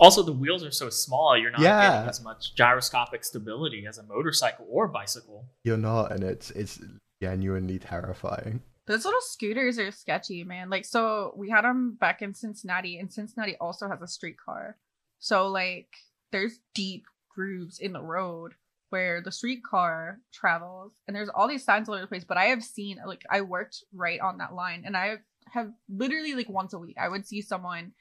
Also, the wheels are so small. You're not getting as much gyroscopic stability as a motorcycle or bicycle. You're not. And it's genuinely terrifying. Those little scooters are sketchy, man. Like, so we had them back in Cincinnati and Cincinnati also has a streetcar. So like there's deep grooves in the road where the streetcar travels and there's all these signs all over the place. But I have seen like I worked right on that line and I have literally like once a week I would see someone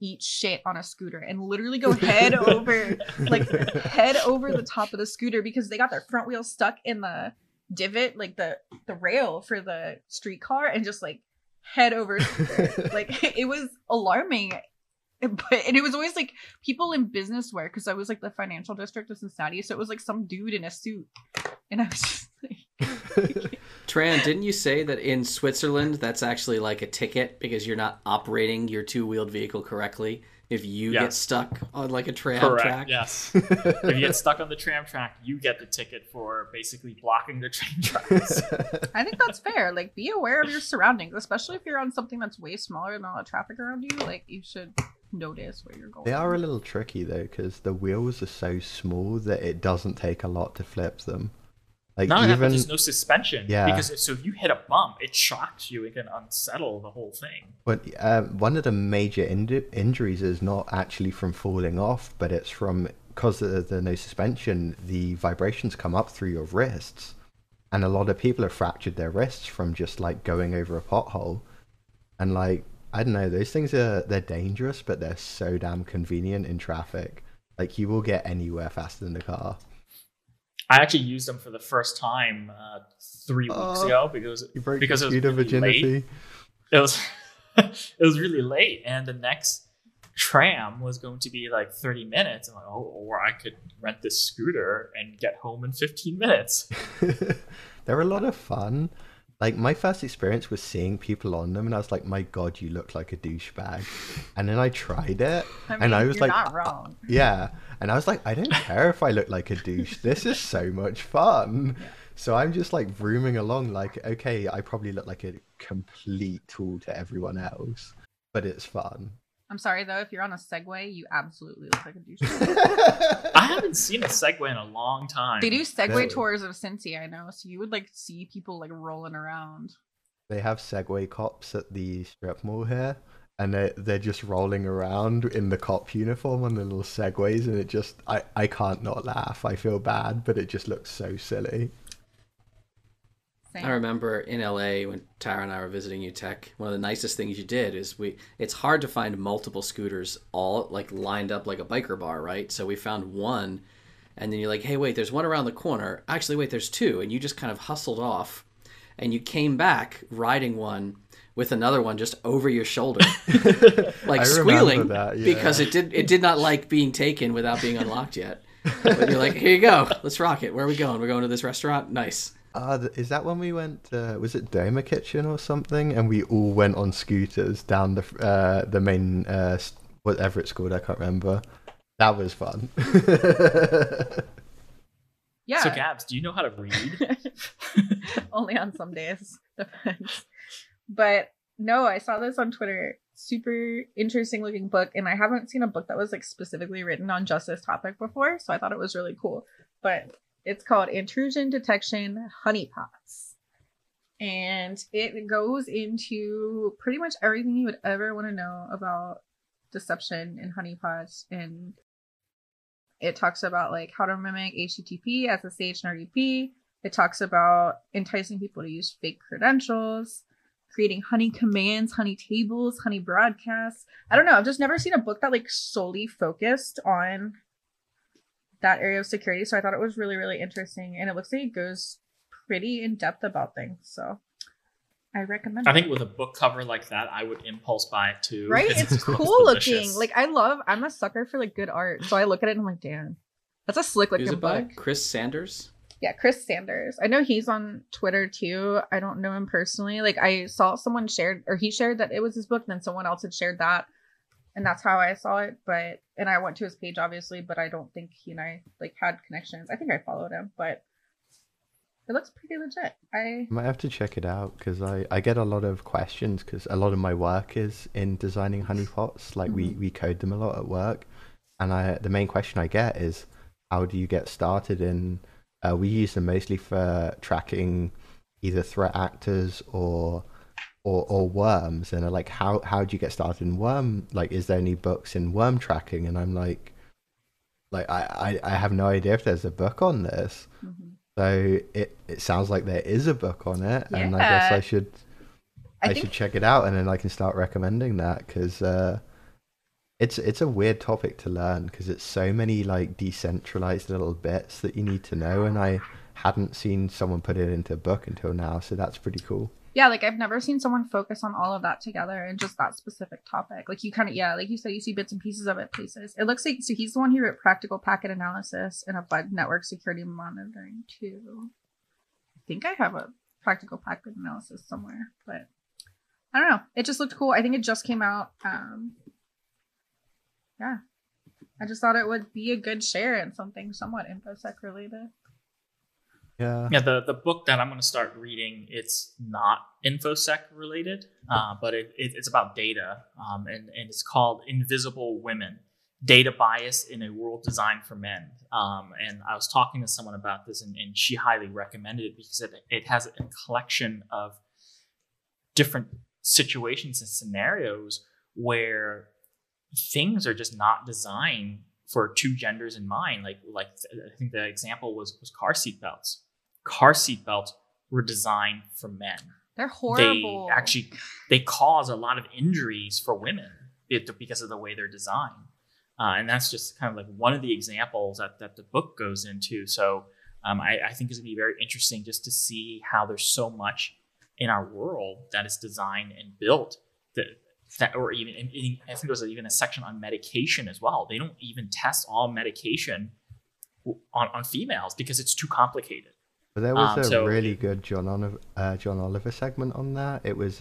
eat shit on a scooter and literally go head over like head over the top of the scooter because they got their front wheel stuck in the divot, like the rail for the streetcar and just like head over. Like it was alarming. But, and it was always like people in business wear because I was like the financial district of Cincinnati, so it was like some dude in a suit and I was just like Tran, didn't you say that in Switzerland that's actually like a ticket because you're not operating your two-wheeled vehicle correctly if you get stuck on like a tram track? Yes. If you get stuck on the tram track you get the ticket for basically blocking the train tracks. I think that's fair. Like be aware of your surroundings, especially if you're on something that's way smaller than all the traffic around you. Like you should notice where you're going. They are a little tricky though because the wheels are so small that it doesn't take a lot to flip them. Like not even that, there's no suspension because if you hit a bump it shocks you, it can unsettle the whole thing. But one of the major injuries is not actually from falling off, but it's from because of the no suspension the vibrations come up through your wrists and a lot of people have fractured their wrists from just like going over a pothole. And like I don't know, those things are, they're dangerous, but they're so damn convenient in traffic. Like you will get anywhere faster than the car. I actually used them for the first time 3 weeks ago because it was virginity. Really late. It was really late, and the next tram was going to be like 30 minutes. I'm like, oh, or I could rent this scooter and get home in 15 minutes. They're a lot of fun. Like, my first experience was seeing people on them, and I was like, my God, you look like a douchebag. And then I tried it, and I was like, not wrong. Yeah. And I was like, I don't care if I look like a douche. This is so much fun. Yeah. So I'm just, like, vrooming along, like, okay, I probably look like a complete tool to everyone else, but it's fun. I'm sorry, though. If you're on a Segway, you absolutely look like a douchebag. I haven't seen a Segway in a long time. They do Segway tours of Cincy, I know. So you would, like, see people, like, rolling around. They have Segway cops at the strip mall here. And they're just rolling around in the cop uniform on the little Segways. And it just, I can't not laugh. I feel bad, but it just looks so silly. Same. I remember in LA when Tara and I were visiting UTech, one of the nicest things you did is it's hard to find multiple scooters all like lined up like a biker bar, right? So we found one and then you're like, hey, wait, there's one around the corner. Actually, wait, there's two. And you just kind of hustled off and you came back riding one with another one just over your shoulder, like squealing that, yeah. Because it did not like being taken without being unlocked yet. But you're like, here you go. Let's rock it. Where are we going? We're going to this restaurant. Nice. Is that when we went, was it Doma Kitchen or something? And we all went on scooters down the main, whatever it's called, I can't remember. That was fun. Yeah. So Gabs, do you know how to read? Only on some days. Depends. But no, I saw this on Twitter. Super interesting looking book. And I haven't seen a book that was like specifically written on just this topic before. So I thought it was really cool. But it's called Intrusion Detection Honeypots. And it goes into pretty much everything you would ever want to know about deception and honeypots. And it talks about like how to mimic HTTP, SSH, and RDP. It talks about enticing people to use fake credentials, creating honey commands, honey tables, honey broadcasts. I don't know. I've just never seen a book that like solely focused on that area of security. So I thought it was really, really interesting. And it looks like it goes pretty in depth about things. So I recommend it. I think with a book cover like that, I would impulse buy it too. Right? It's cool looking. Like I'm a sucker for like good art. So I look at it and I'm like, damn, that's a slick looking book. Chris Sanders. Yeah, Chris Sanders. I know he's on Twitter too. I don't know him personally. Like I saw someone he shared that it was his book. And then someone else had shared that. And that's how I saw it, and I went to his page obviously, but I don't think he and I like had connections. I think I followed him, but it looks pretty legit. I might have to check it out because I get a lot of questions because a lot of my work is in designing honeypots. Like we code them a lot at work, and the main question I get is, how do you get started? And we use them mostly for tracking either threat actors or worms, and are like, how do you get started in worm? Like, is there any books in worm tracking? And I'm I have no idea if there's a book on this. So it sounds like there is a book on it, yeah. And I guess I should check it out, and then I can start recommending that because it's a weird topic to learn because it's so many like decentralized little bits that you need to know, and I hadn't seen someone put it into a book until now, so that's pretty cool. Yeah, like I've never seen someone focus on all of that together and just that specific topic. Like you kind of, yeah, like you said, you see bits and pieces of it places. It looks like, so he's the one who wrote Practical Packet Analysis and Applied Network Security Monitoring too. I think I have a Practical Packet Analysis somewhere, but I don't know. It just looked cool. I think it just came out. Yeah, I just thought it would be a good share in something somewhat InfoSec related. Yeah. The book that I'm going to start reading, it's not InfoSec related, but it's about data, and it's called Invisible Women, Data Bias in a World Designed for Men. And I was talking to someone about this, and she highly recommended it because it has a collection of different situations and scenarios where things are just not designed for two genders in mind. Like I think the example was car seat belts. Car seatbelts were designed for men. They're horrible. They cause a lot of injuries for women because of the way they're designed. And that's just kind of like one of the examples that the book goes into. So I think it's going to be very interesting just to see how there's so much in our world that is designed and built that or even, I think there was even a section on medication as well. They don't even test all medication on females because it's too complicated. But there was a really good John Oliver segment on that. It was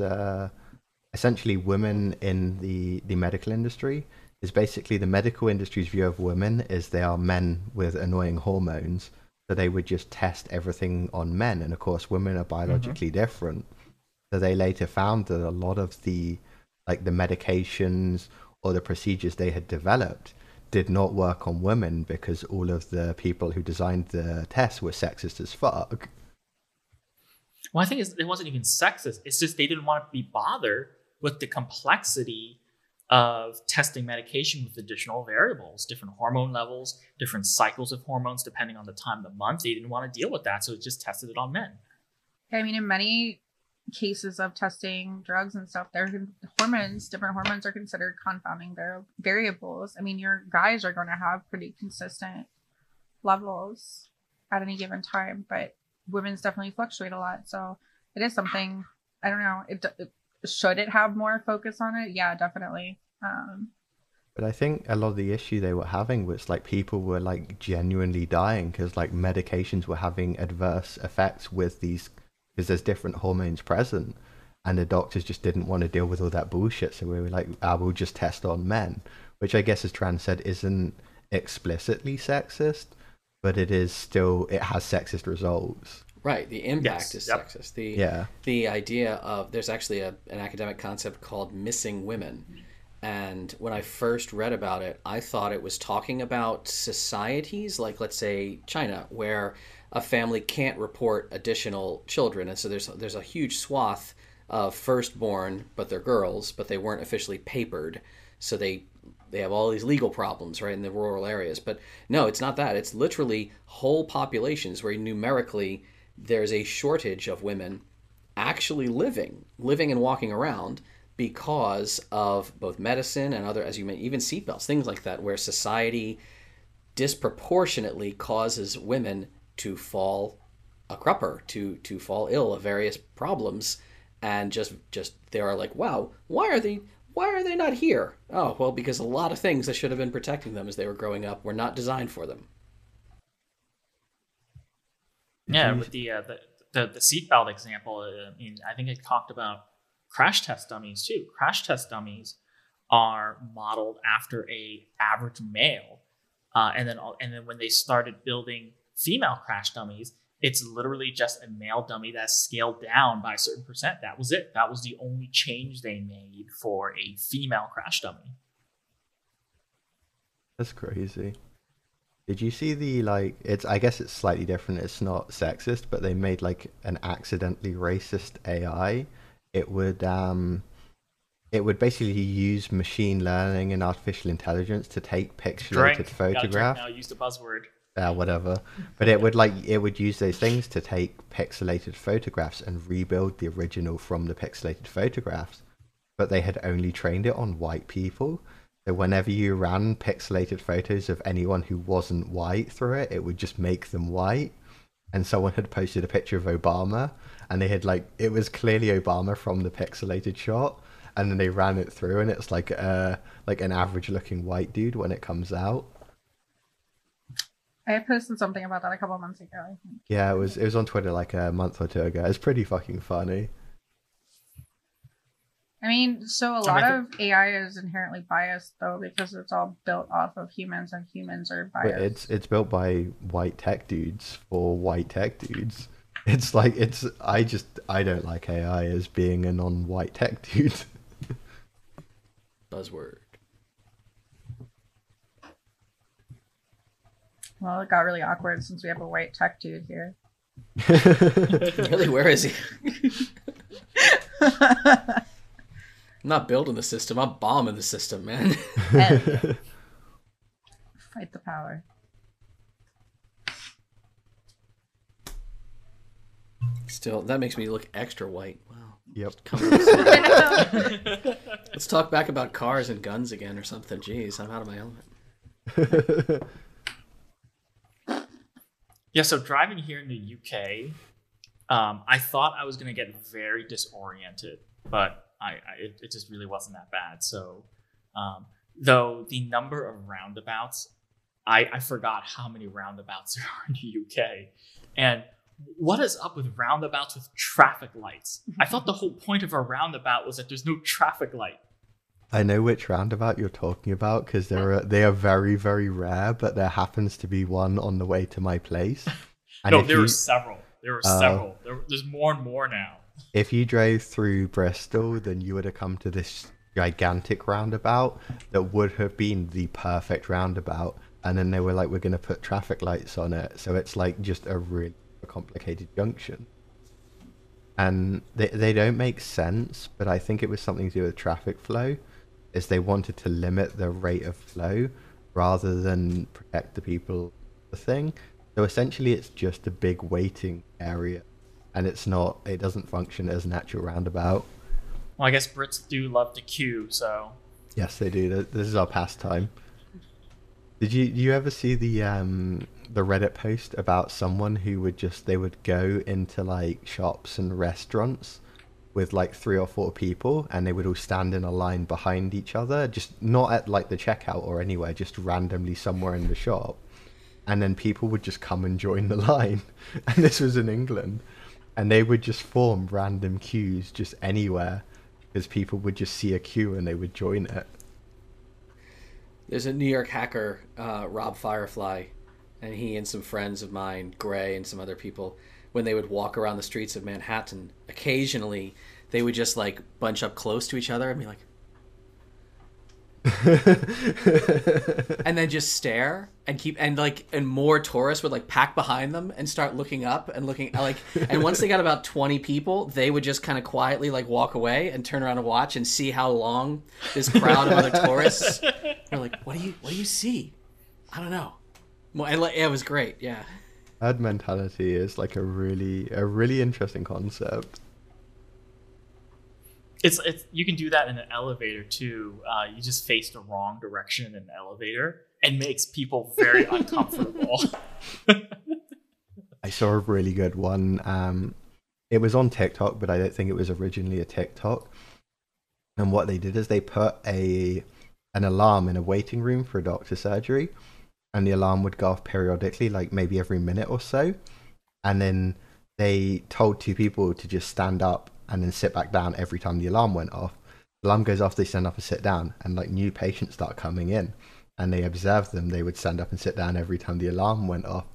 essentially women in the medical industry. Is basically the medical industry's view of women is they are men with annoying hormones. So they would just test everything on men. And of course, women are biologically different. So they later found that a lot of the medications or the procedures they had developed did not work on women because all of the people who designed the test were sexist as fuck. Well, I think it wasn't even sexist. It's just they didn't want to be bothered with the complexity of testing medication with additional variables, different hormone levels, different cycles of hormones, depending on the time of the month. They didn't want to deal with that, so it just tested it on men. I mean, in many cases of testing drugs and stuff, different hormones are considered confounding variables. I mean, your guys are going to have pretty consistent levels at any given time, but women's definitely fluctuate a lot. So it is something, I don't know, should it have more focus on it? Yeah, definitely. But I think a lot of the issue they were having was like people were like genuinely dying because like medications were having adverse effects with these, because there's different hormones present, and the doctors just didn't want to deal with all that bullshit. So we were like, I will just test on men, which I guess, as Tran said, isn't explicitly sexist, but it is still, it has sexist results. Right. The impact is sexist. The idea of, there's actually an academic concept called missing women. And when I first read about it, I thought it was talking about societies like, let's say, China, where a family can't report additional children. And so there's a huge swath of firstborn, but they're girls, but they weren't officially papered. So they have all these legal problems, right, in the rural areas. But no, it's not that. It's literally whole populations where numerically there's a shortage of women actually living and walking around because of both medicine and other, as you mentioned, even seatbelts, things like that, where society disproportionately causes women to fall a crupper, to fall ill of various problems. And just they are like, wow, why are they not here? Oh, well, because a lot of things that should have been protecting them as they were growing up were not designed for them. Yeah, with the seatbelt example, I mean, I think it talked about crash test dummies too. Crash test dummies are modeled after an average male, and then when they started building female crash dummies, it's literally just a male dummy that's scaled down by a certain percent. That was it. That was the only change they made for a female crash dummy. That's crazy. Did you see the, like, it's, I guess it's slightly different. It's not sexist, but they made like an accidentally racist AI. It would basically use machine learning and artificial intelligence to take pixelated photographs. Now use the buzzword. Whatever. But it would use those things to take pixelated photographs and rebuild the original from the pixelated photographs. But they had only trained it on white people. So whenever you ran pixelated photos of anyone who wasn't white through it, it would just make them white. And someone had posted a picture of Obama, and they had like, it was clearly Obama from the pixelated shot. And then they ran it through, and it's like an average looking white dude when it comes out. I posted something about that a couple of months ago, I think. Yeah, it was on Twitter like a month or two ago. It's pretty fucking funny. I mean, so a lot of AI is inherently biased, though, because it's all built off of humans, and humans are biased. But it's built by white tech dudes for white tech dudes. It's like, I don't like AI as being a non-white tech dude. Buzzword. Well, it got really awkward since we have a white tech dude here. Really, where is he? I'm not building the system, I'm bombing the system, man. Fight the power. Still, that makes me look extra white. Wow. Yep. Let's talk back about cars and guns again or something. Jeez, I'm out of my element. Yeah, so driving here in the UK, I thought I was going to get very disoriented, but it just really wasn't that bad. So, though the number of roundabouts, I forgot how many roundabouts there are in the UK. And what is up with roundabouts with traffic lights? I thought the whole point of a roundabout was that there's no traffic light. I know which roundabout you're talking about because they are very, very rare, but there happens to be one on the way to my place. And no, there are several. There are several. There's more and more now. If you drove through Bristol, then you would have come to this gigantic roundabout that would have been the perfect roundabout, and then they were like, we're going to put traffic lights on it, so it's like just a really complicated junction, and they don't make sense. But I think it was something to do with traffic flow, is they wanted to limit the rate of flow rather than protect the people, the thing. So essentially it's just a big waiting area, and it's not, it doesn't function as an actual roundabout. Well, I guess Brits do love to queue, so. Yes, they do. This is our pastime. Did you ever see the Reddit post about someone who would just, they would go into like shops and restaurants with like 3 or 4 people, and they would all stand in a line behind each other, just not at like the checkout or anywhere, just randomly somewhere in the shop, and then people would just come and join the line. And this was in England, and they would just form random queues just anywhere, because people would just see a queue and they would join it. There's a New York hacker, Rob Firefly, and he and some friends of mine, Gray and some other people, when they would walk around the streets of Manhattan, occasionally they would just like bunch up close to each other and be like, and then just stare and keep, and like, and more tourists would like pack behind them and start looking up and looking, like, and once they got about 20 people, they would just kind of quietly like walk away and turn around and watch and see how long this crowd of other tourists were like, what do you see? I don't know. And like, it was great. Yeah, herd mentality is like a really interesting concept. It's you can do that in an elevator too. You just face the wrong direction in an elevator and makes people very uncomfortable. I saw a really good one. It was on TikTok, but I don't think it was originally a TikTok. And what they did is they put an alarm in a waiting room for a doctor's surgery, and the alarm would go off periodically, like maybe every minute or so. And then they told 2 people to just stand up and then sit back down every time the alarm went off. The alarm goes off, they stand up and sit down, and like new patients start coming in, and they observed them. They would stand up and sit down every time the alarm went off,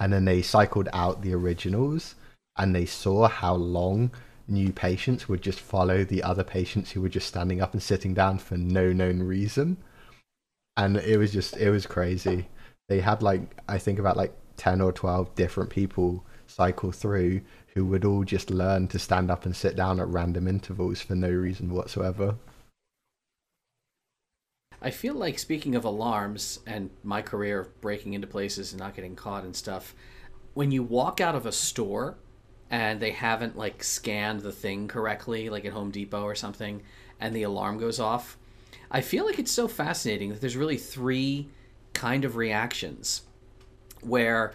and then they cycled out the originals, and they saw how long new patients would just follow the other patients who were just standing up and sitting down for no known reason. And it was crazy. They had like, I think about like 10 or 12 different people cycle through who would all just learn to stand up and sit down at random intervals for no reason whatsoever. I feel like, speaking of alarms and my career of breaking into places and not getting caught and stuff, when you walk out of a store and they haven't like scanned the thing correctly, like at Home Depot or something, and the alarm goes off, I feel like it's so fascinating that there's really 3 kind of reactions, where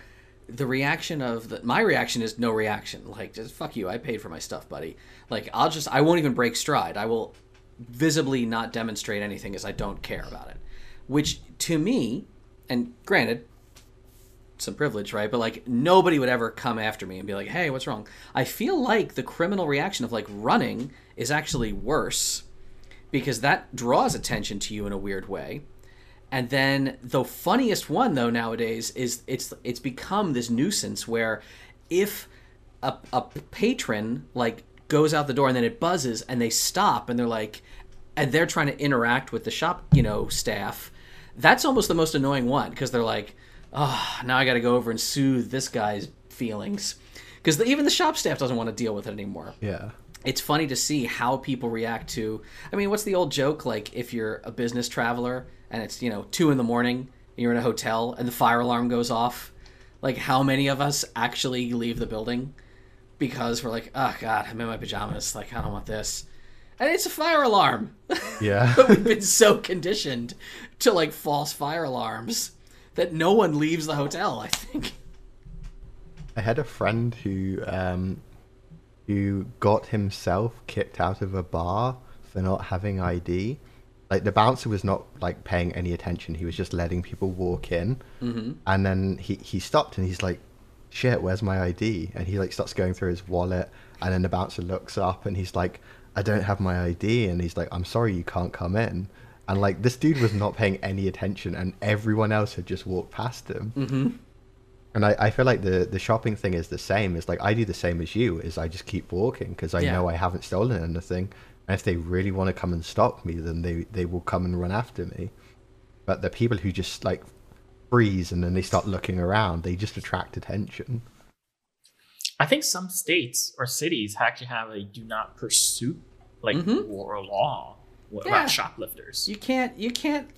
the reaction of my reaction is no reaction. Like, just fuck you, I paid for my stuff, buddy. Like, I won't even break stride. I will visibly not demonstrate anything, as I don't care about it. Which to me, and granted, some privilege, right? But like, nobody would ever come after me and be like, hey, what's wrong? I feel like the criminal reaction of like running is actually worse, because that draws attention to you in a weird way. And then the funniest one, though, nowadays is it's become this nuisance where if a patron like goes out the door and then it buzzes and they stop and they're like, and they're trying to interact with the shop, staff, that's almost the most annoying one, because they're like, oh, now I got to go over and soothe this guy's feelings, because even the shop staff doesn't want to deal with it anymore. Yeah. It's funny to see how people react to, I mean, what's the old joke? Like, if you're a business traveler and it's, 2 in the morning and you're in a hotel and the fire alarm goes off, like, how many of us actually leave the building because we're like, oh God, I'm in my pajamas. Like, I don't want this. And it's a fire alarm. Yeah. But we've been so conditioned to like false fire alarms that no one leaves the hotel, I think. I had a friend who got himself kicked out of a bar for not having ID. Like, the bouncer was not like paying any attention. He was just letting people walk in. Mm-hmm. And then he stopped and he's like, shit, where's my ID? And he like starts going through his wallet, and then the bouncer looks up and he's like, I don't have my ID. And he's like, I'm sorry, you can't come in. And like, this dude was not paying any attention, and everyone else had just walked past him. Mm-hmm. And I feel like the shopping thing is the same. It's like, I do the same as you, is I just keep walking, because I know I haven't stolen anything. And if they really want to come and stop me, then they will come and run after me. But the people who just like freeze and then they start looking around, they just attract attention. I think some states or cities actually have a do not pursue like war law about shoplifters. You can't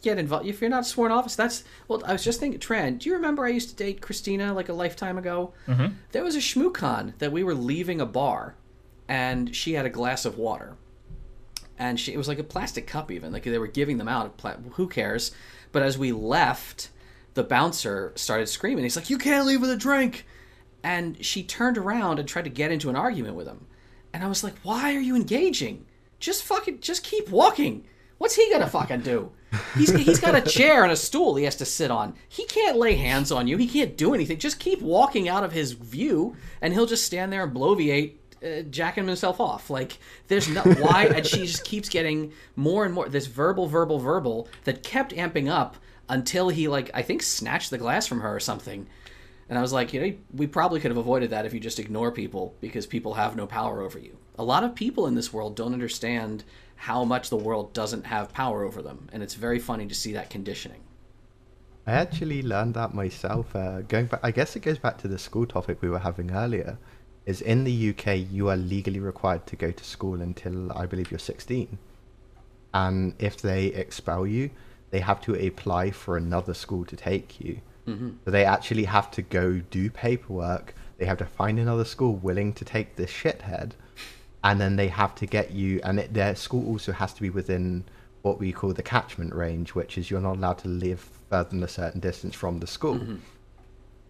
get involved if you're not sworn office. That's well, I was just thinking, Tran, do you remember I used to date Christina like a lifetime ago? Mm-hmm. There was a ShmooCon that we were leaving a bar and she had a glass of water. And it was like a plastic cup even. Like they were giving them out. Who cares? But as we left, the bouncer started screaming. He's like, "You can't leave with a drink." And she turned around and tried to get into an argument with him. And I was like, "Why are you engaging? Just keep walking. What's he gonna fucking do? He's got a chair and a stool he has to sit on. He can't lay hands on you. He can't do anything. Just keep walking out of his view and he'll just stand there and bloviate, jacking himself off. Like there's no why." And she just keeps getting more and more this verbal that kept amping up until he like I think snatched the glass from her or something. And I was like, you know, we probably could have avoided that if you just ignore people, because people have no power over you. A lot of people in this world don't understand how much the world doesn't have power over them, and it's very funny to see that conditioning. I actually learned that myself going back. I guess it goes back to the school topic we were having earlier. Is in the UK, you are legally required to go to school until I believe you're 16. And if they expel you, they have to apply for another school to take you. Mm-hmm. So they actually have to go do paperwork. They have to find another school willing to take this shithead. And then they have to get you, and their school also has to be within what we call the catchment range, which is you're not allowed to live further than a certain distance from the school. Mm-hmm.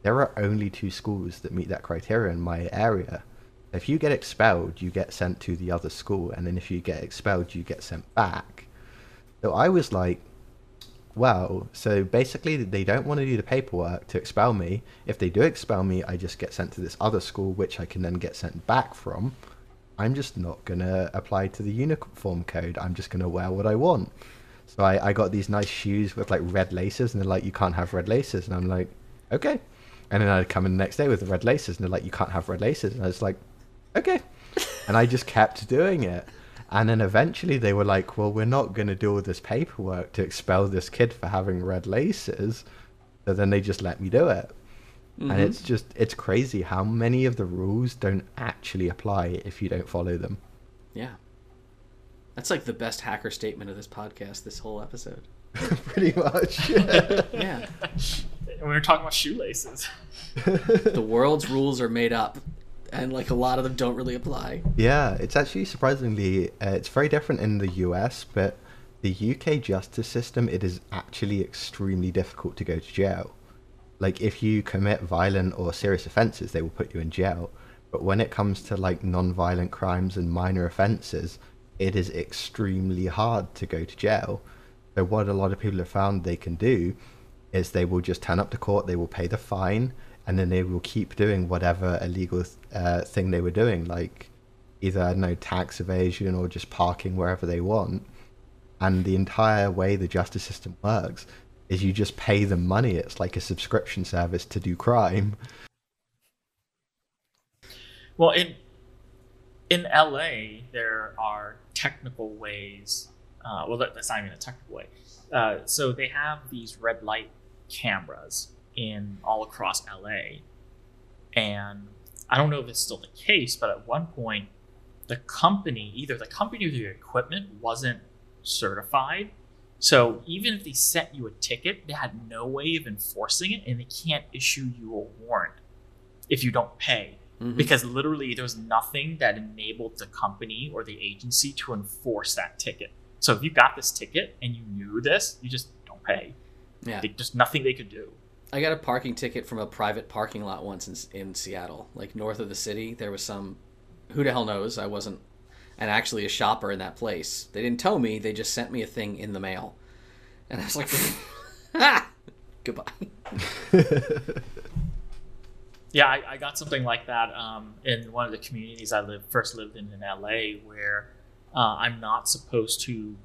There are only two schools that meet that criteria in my area. If you get expelled, you get sent to the other school. And then if you get expelled, you get sent back. So I was like, well, so basically they don't want to do the paperwork to expel me. If they do expel me, I just get sent to this other school, which I can then get sent back from. I'm just not going to apply to the uniform code. I'm just going to wear what I want. So I got these nice shoes with like red laces, and they're like, you can't have red laces. And I'm like, okay. And then I'd come in the next day with the red laces, and they're like, you can't have red laces. And I was like, okay. And I just kept doing it. And then eventually they were like, well, we're not going to do all this paperwork to expel this kid for having red laces. So then they just let me do it. Mm-hmm. And it's crazy how many of the rules don't actually apply if you don't follow them. Yeah. That's like the best hacker statement of this podcast, this whole episode. Pretty much. Yeah. And we were talking about shoelaces. The world's rules are made up, and like a lot of them don't really apply. Yeah, it's actually surprisingly, it's very different in the US, but the UK justice system, it is actually extremely difficult to go to jail. Like if you commit violent or serious offenses, they will put you in jail. But when it comes to like non-violent crimes and minor offenses, it is extremely hard to go to jail. So what a lot of people have found they can do is they will just turn up to court, they will pay the fine, and then they will keep doing whatever illegal thing they were doing, like either, I don't know, tax evasion or just parking wherever they want. And the entire way the justice system works is you just pay them money. It's like a subscription service to do crime. Well, in LA, there are technical ways. Well, that's not even a technical way. So they have these red light cameras in all across LA, and I don't know if it's still the case, but at one point the company or the equipment wasn't certified, so even if they sent you a ticket, they had no way of enforcing it, and they can't issue you a warrant if you don't pay. Mm-hmm. Because literally there was nothing that enabled the company or the agency to enforce that ticket. So if you got this ticket and you knew this, you just don't pay. Yeah, there's nothing they could do. I got a parking ticket from a private parking lot once in Seattle, like north of the city. There was some, who the hell knows, I wasn't and actually a shopper in that place. They didn't tell me, they just sent me a thing in the mail. And I was like, ah, goodbye. Yeah, I got something like that in one of the communities I first lived in LA, where I'm supposed to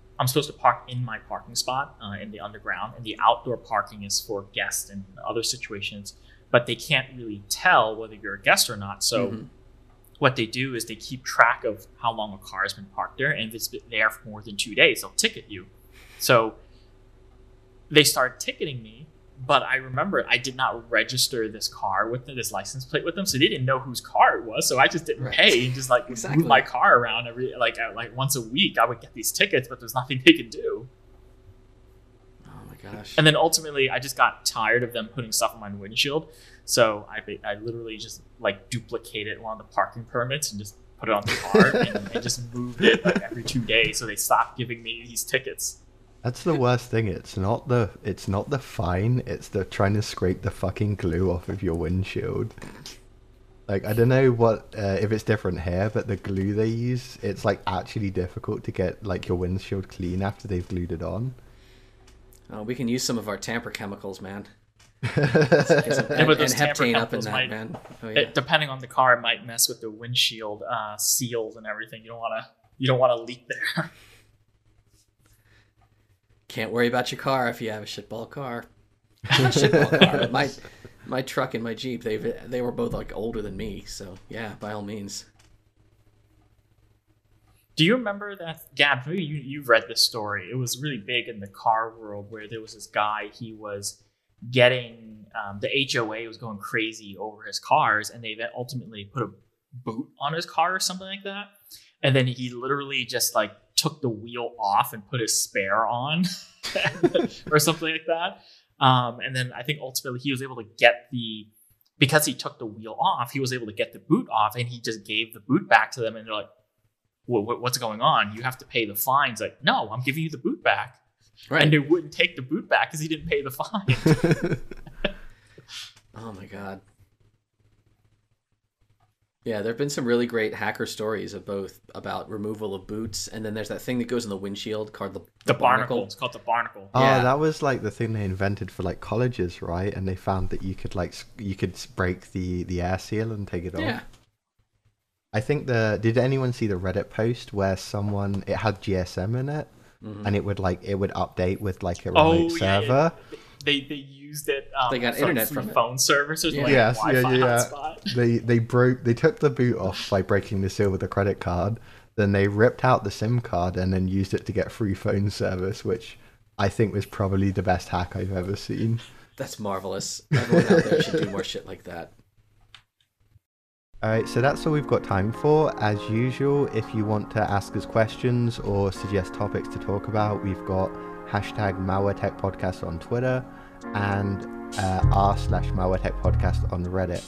park in my parking spot in the underground, and the outdoor parking is for guests and other situations, but they can't really tell whether you're a guest or not. So what they do is they keep track of how long a car has been parked there, and if it's been there for more than 2 days, they'll ticket you. So they started ticketing me, but I remember I did not register this car with them, this license plate with them, so they didn't know whose car it was. So I just didn't pay and just move my car around every like once a week. I would get these tickets, but there's nothing they could do. Oh my gosh! And then ultimately, I just got tired of them putting stuff on my windshield, so I literally just duplicated one of the parking permits and just put it on the car and just moved it every 2 days. So they stopped giving me these tickets. That's the worst thing. It's not the fine. It's the trying to scrape the fucking glue off of your windshield. I don't know what if it's different here, but the glue they use, it's actually difficult to get your windshield clean after they've glued it on. Oh, we can use some of our tamper chemicals, man. Heptane up in that, man. Oh, yeah. Depending on the car, it might mess with the windshield seals and everything. You don't want to leak there. Can't worry about your car if you have a shitball car. My truck and my Jeep, they were both older than me, so yeah, by all means. Do you remember that, Gab? Maybe you've read this story. It was really big in the car world where there was this guy. He was getting the HOA was going crazy over his cars, and they ultimately put a boot on his car or something like that. And then he literally just took the wheel off and put his spare on or something like that. And then I think ultimately he was able to because he took the wheel off, he was able to get the boot off, and he just gave the boot back to them. And they're like, what's going on? You have to pay the fines. Like, no, I'm giving you the boot back. Right. And they wouldn't take the boot back because he didn't pay the fine. Oh my God. Yeah, there have been some really great hacker stories about removal of boots, and then there's that thing that goes in the windshield called the barnacle. It's called the barnacle. Oh, yeah. That was the thing they invented for colleges, right? And they found that you could break the air seal and take it off. Yeah. I think did anyone see the Reddit post where it had GSM in it, mm-hmm. and it would update with a remote server. Yeah. They used it. They got internet from phone servers or Wi-Fi hotspot. They took the boot off by breaking the seal with a credit card. Then they ripped out the SIM card and then used it to get free phone service, which I think was probably the best hack I've ever seen. That's marvelous. Everyone out there should do more shit like that. All right, so that's all we've got time for. As usual, if you want to ask us questions or suggest topics to talk about, we've got #MalwareTechPodcast on Twitter and r/MalwareTechPodcast on Reddit.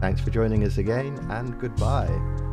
Thanks for joining us again, and goodbye.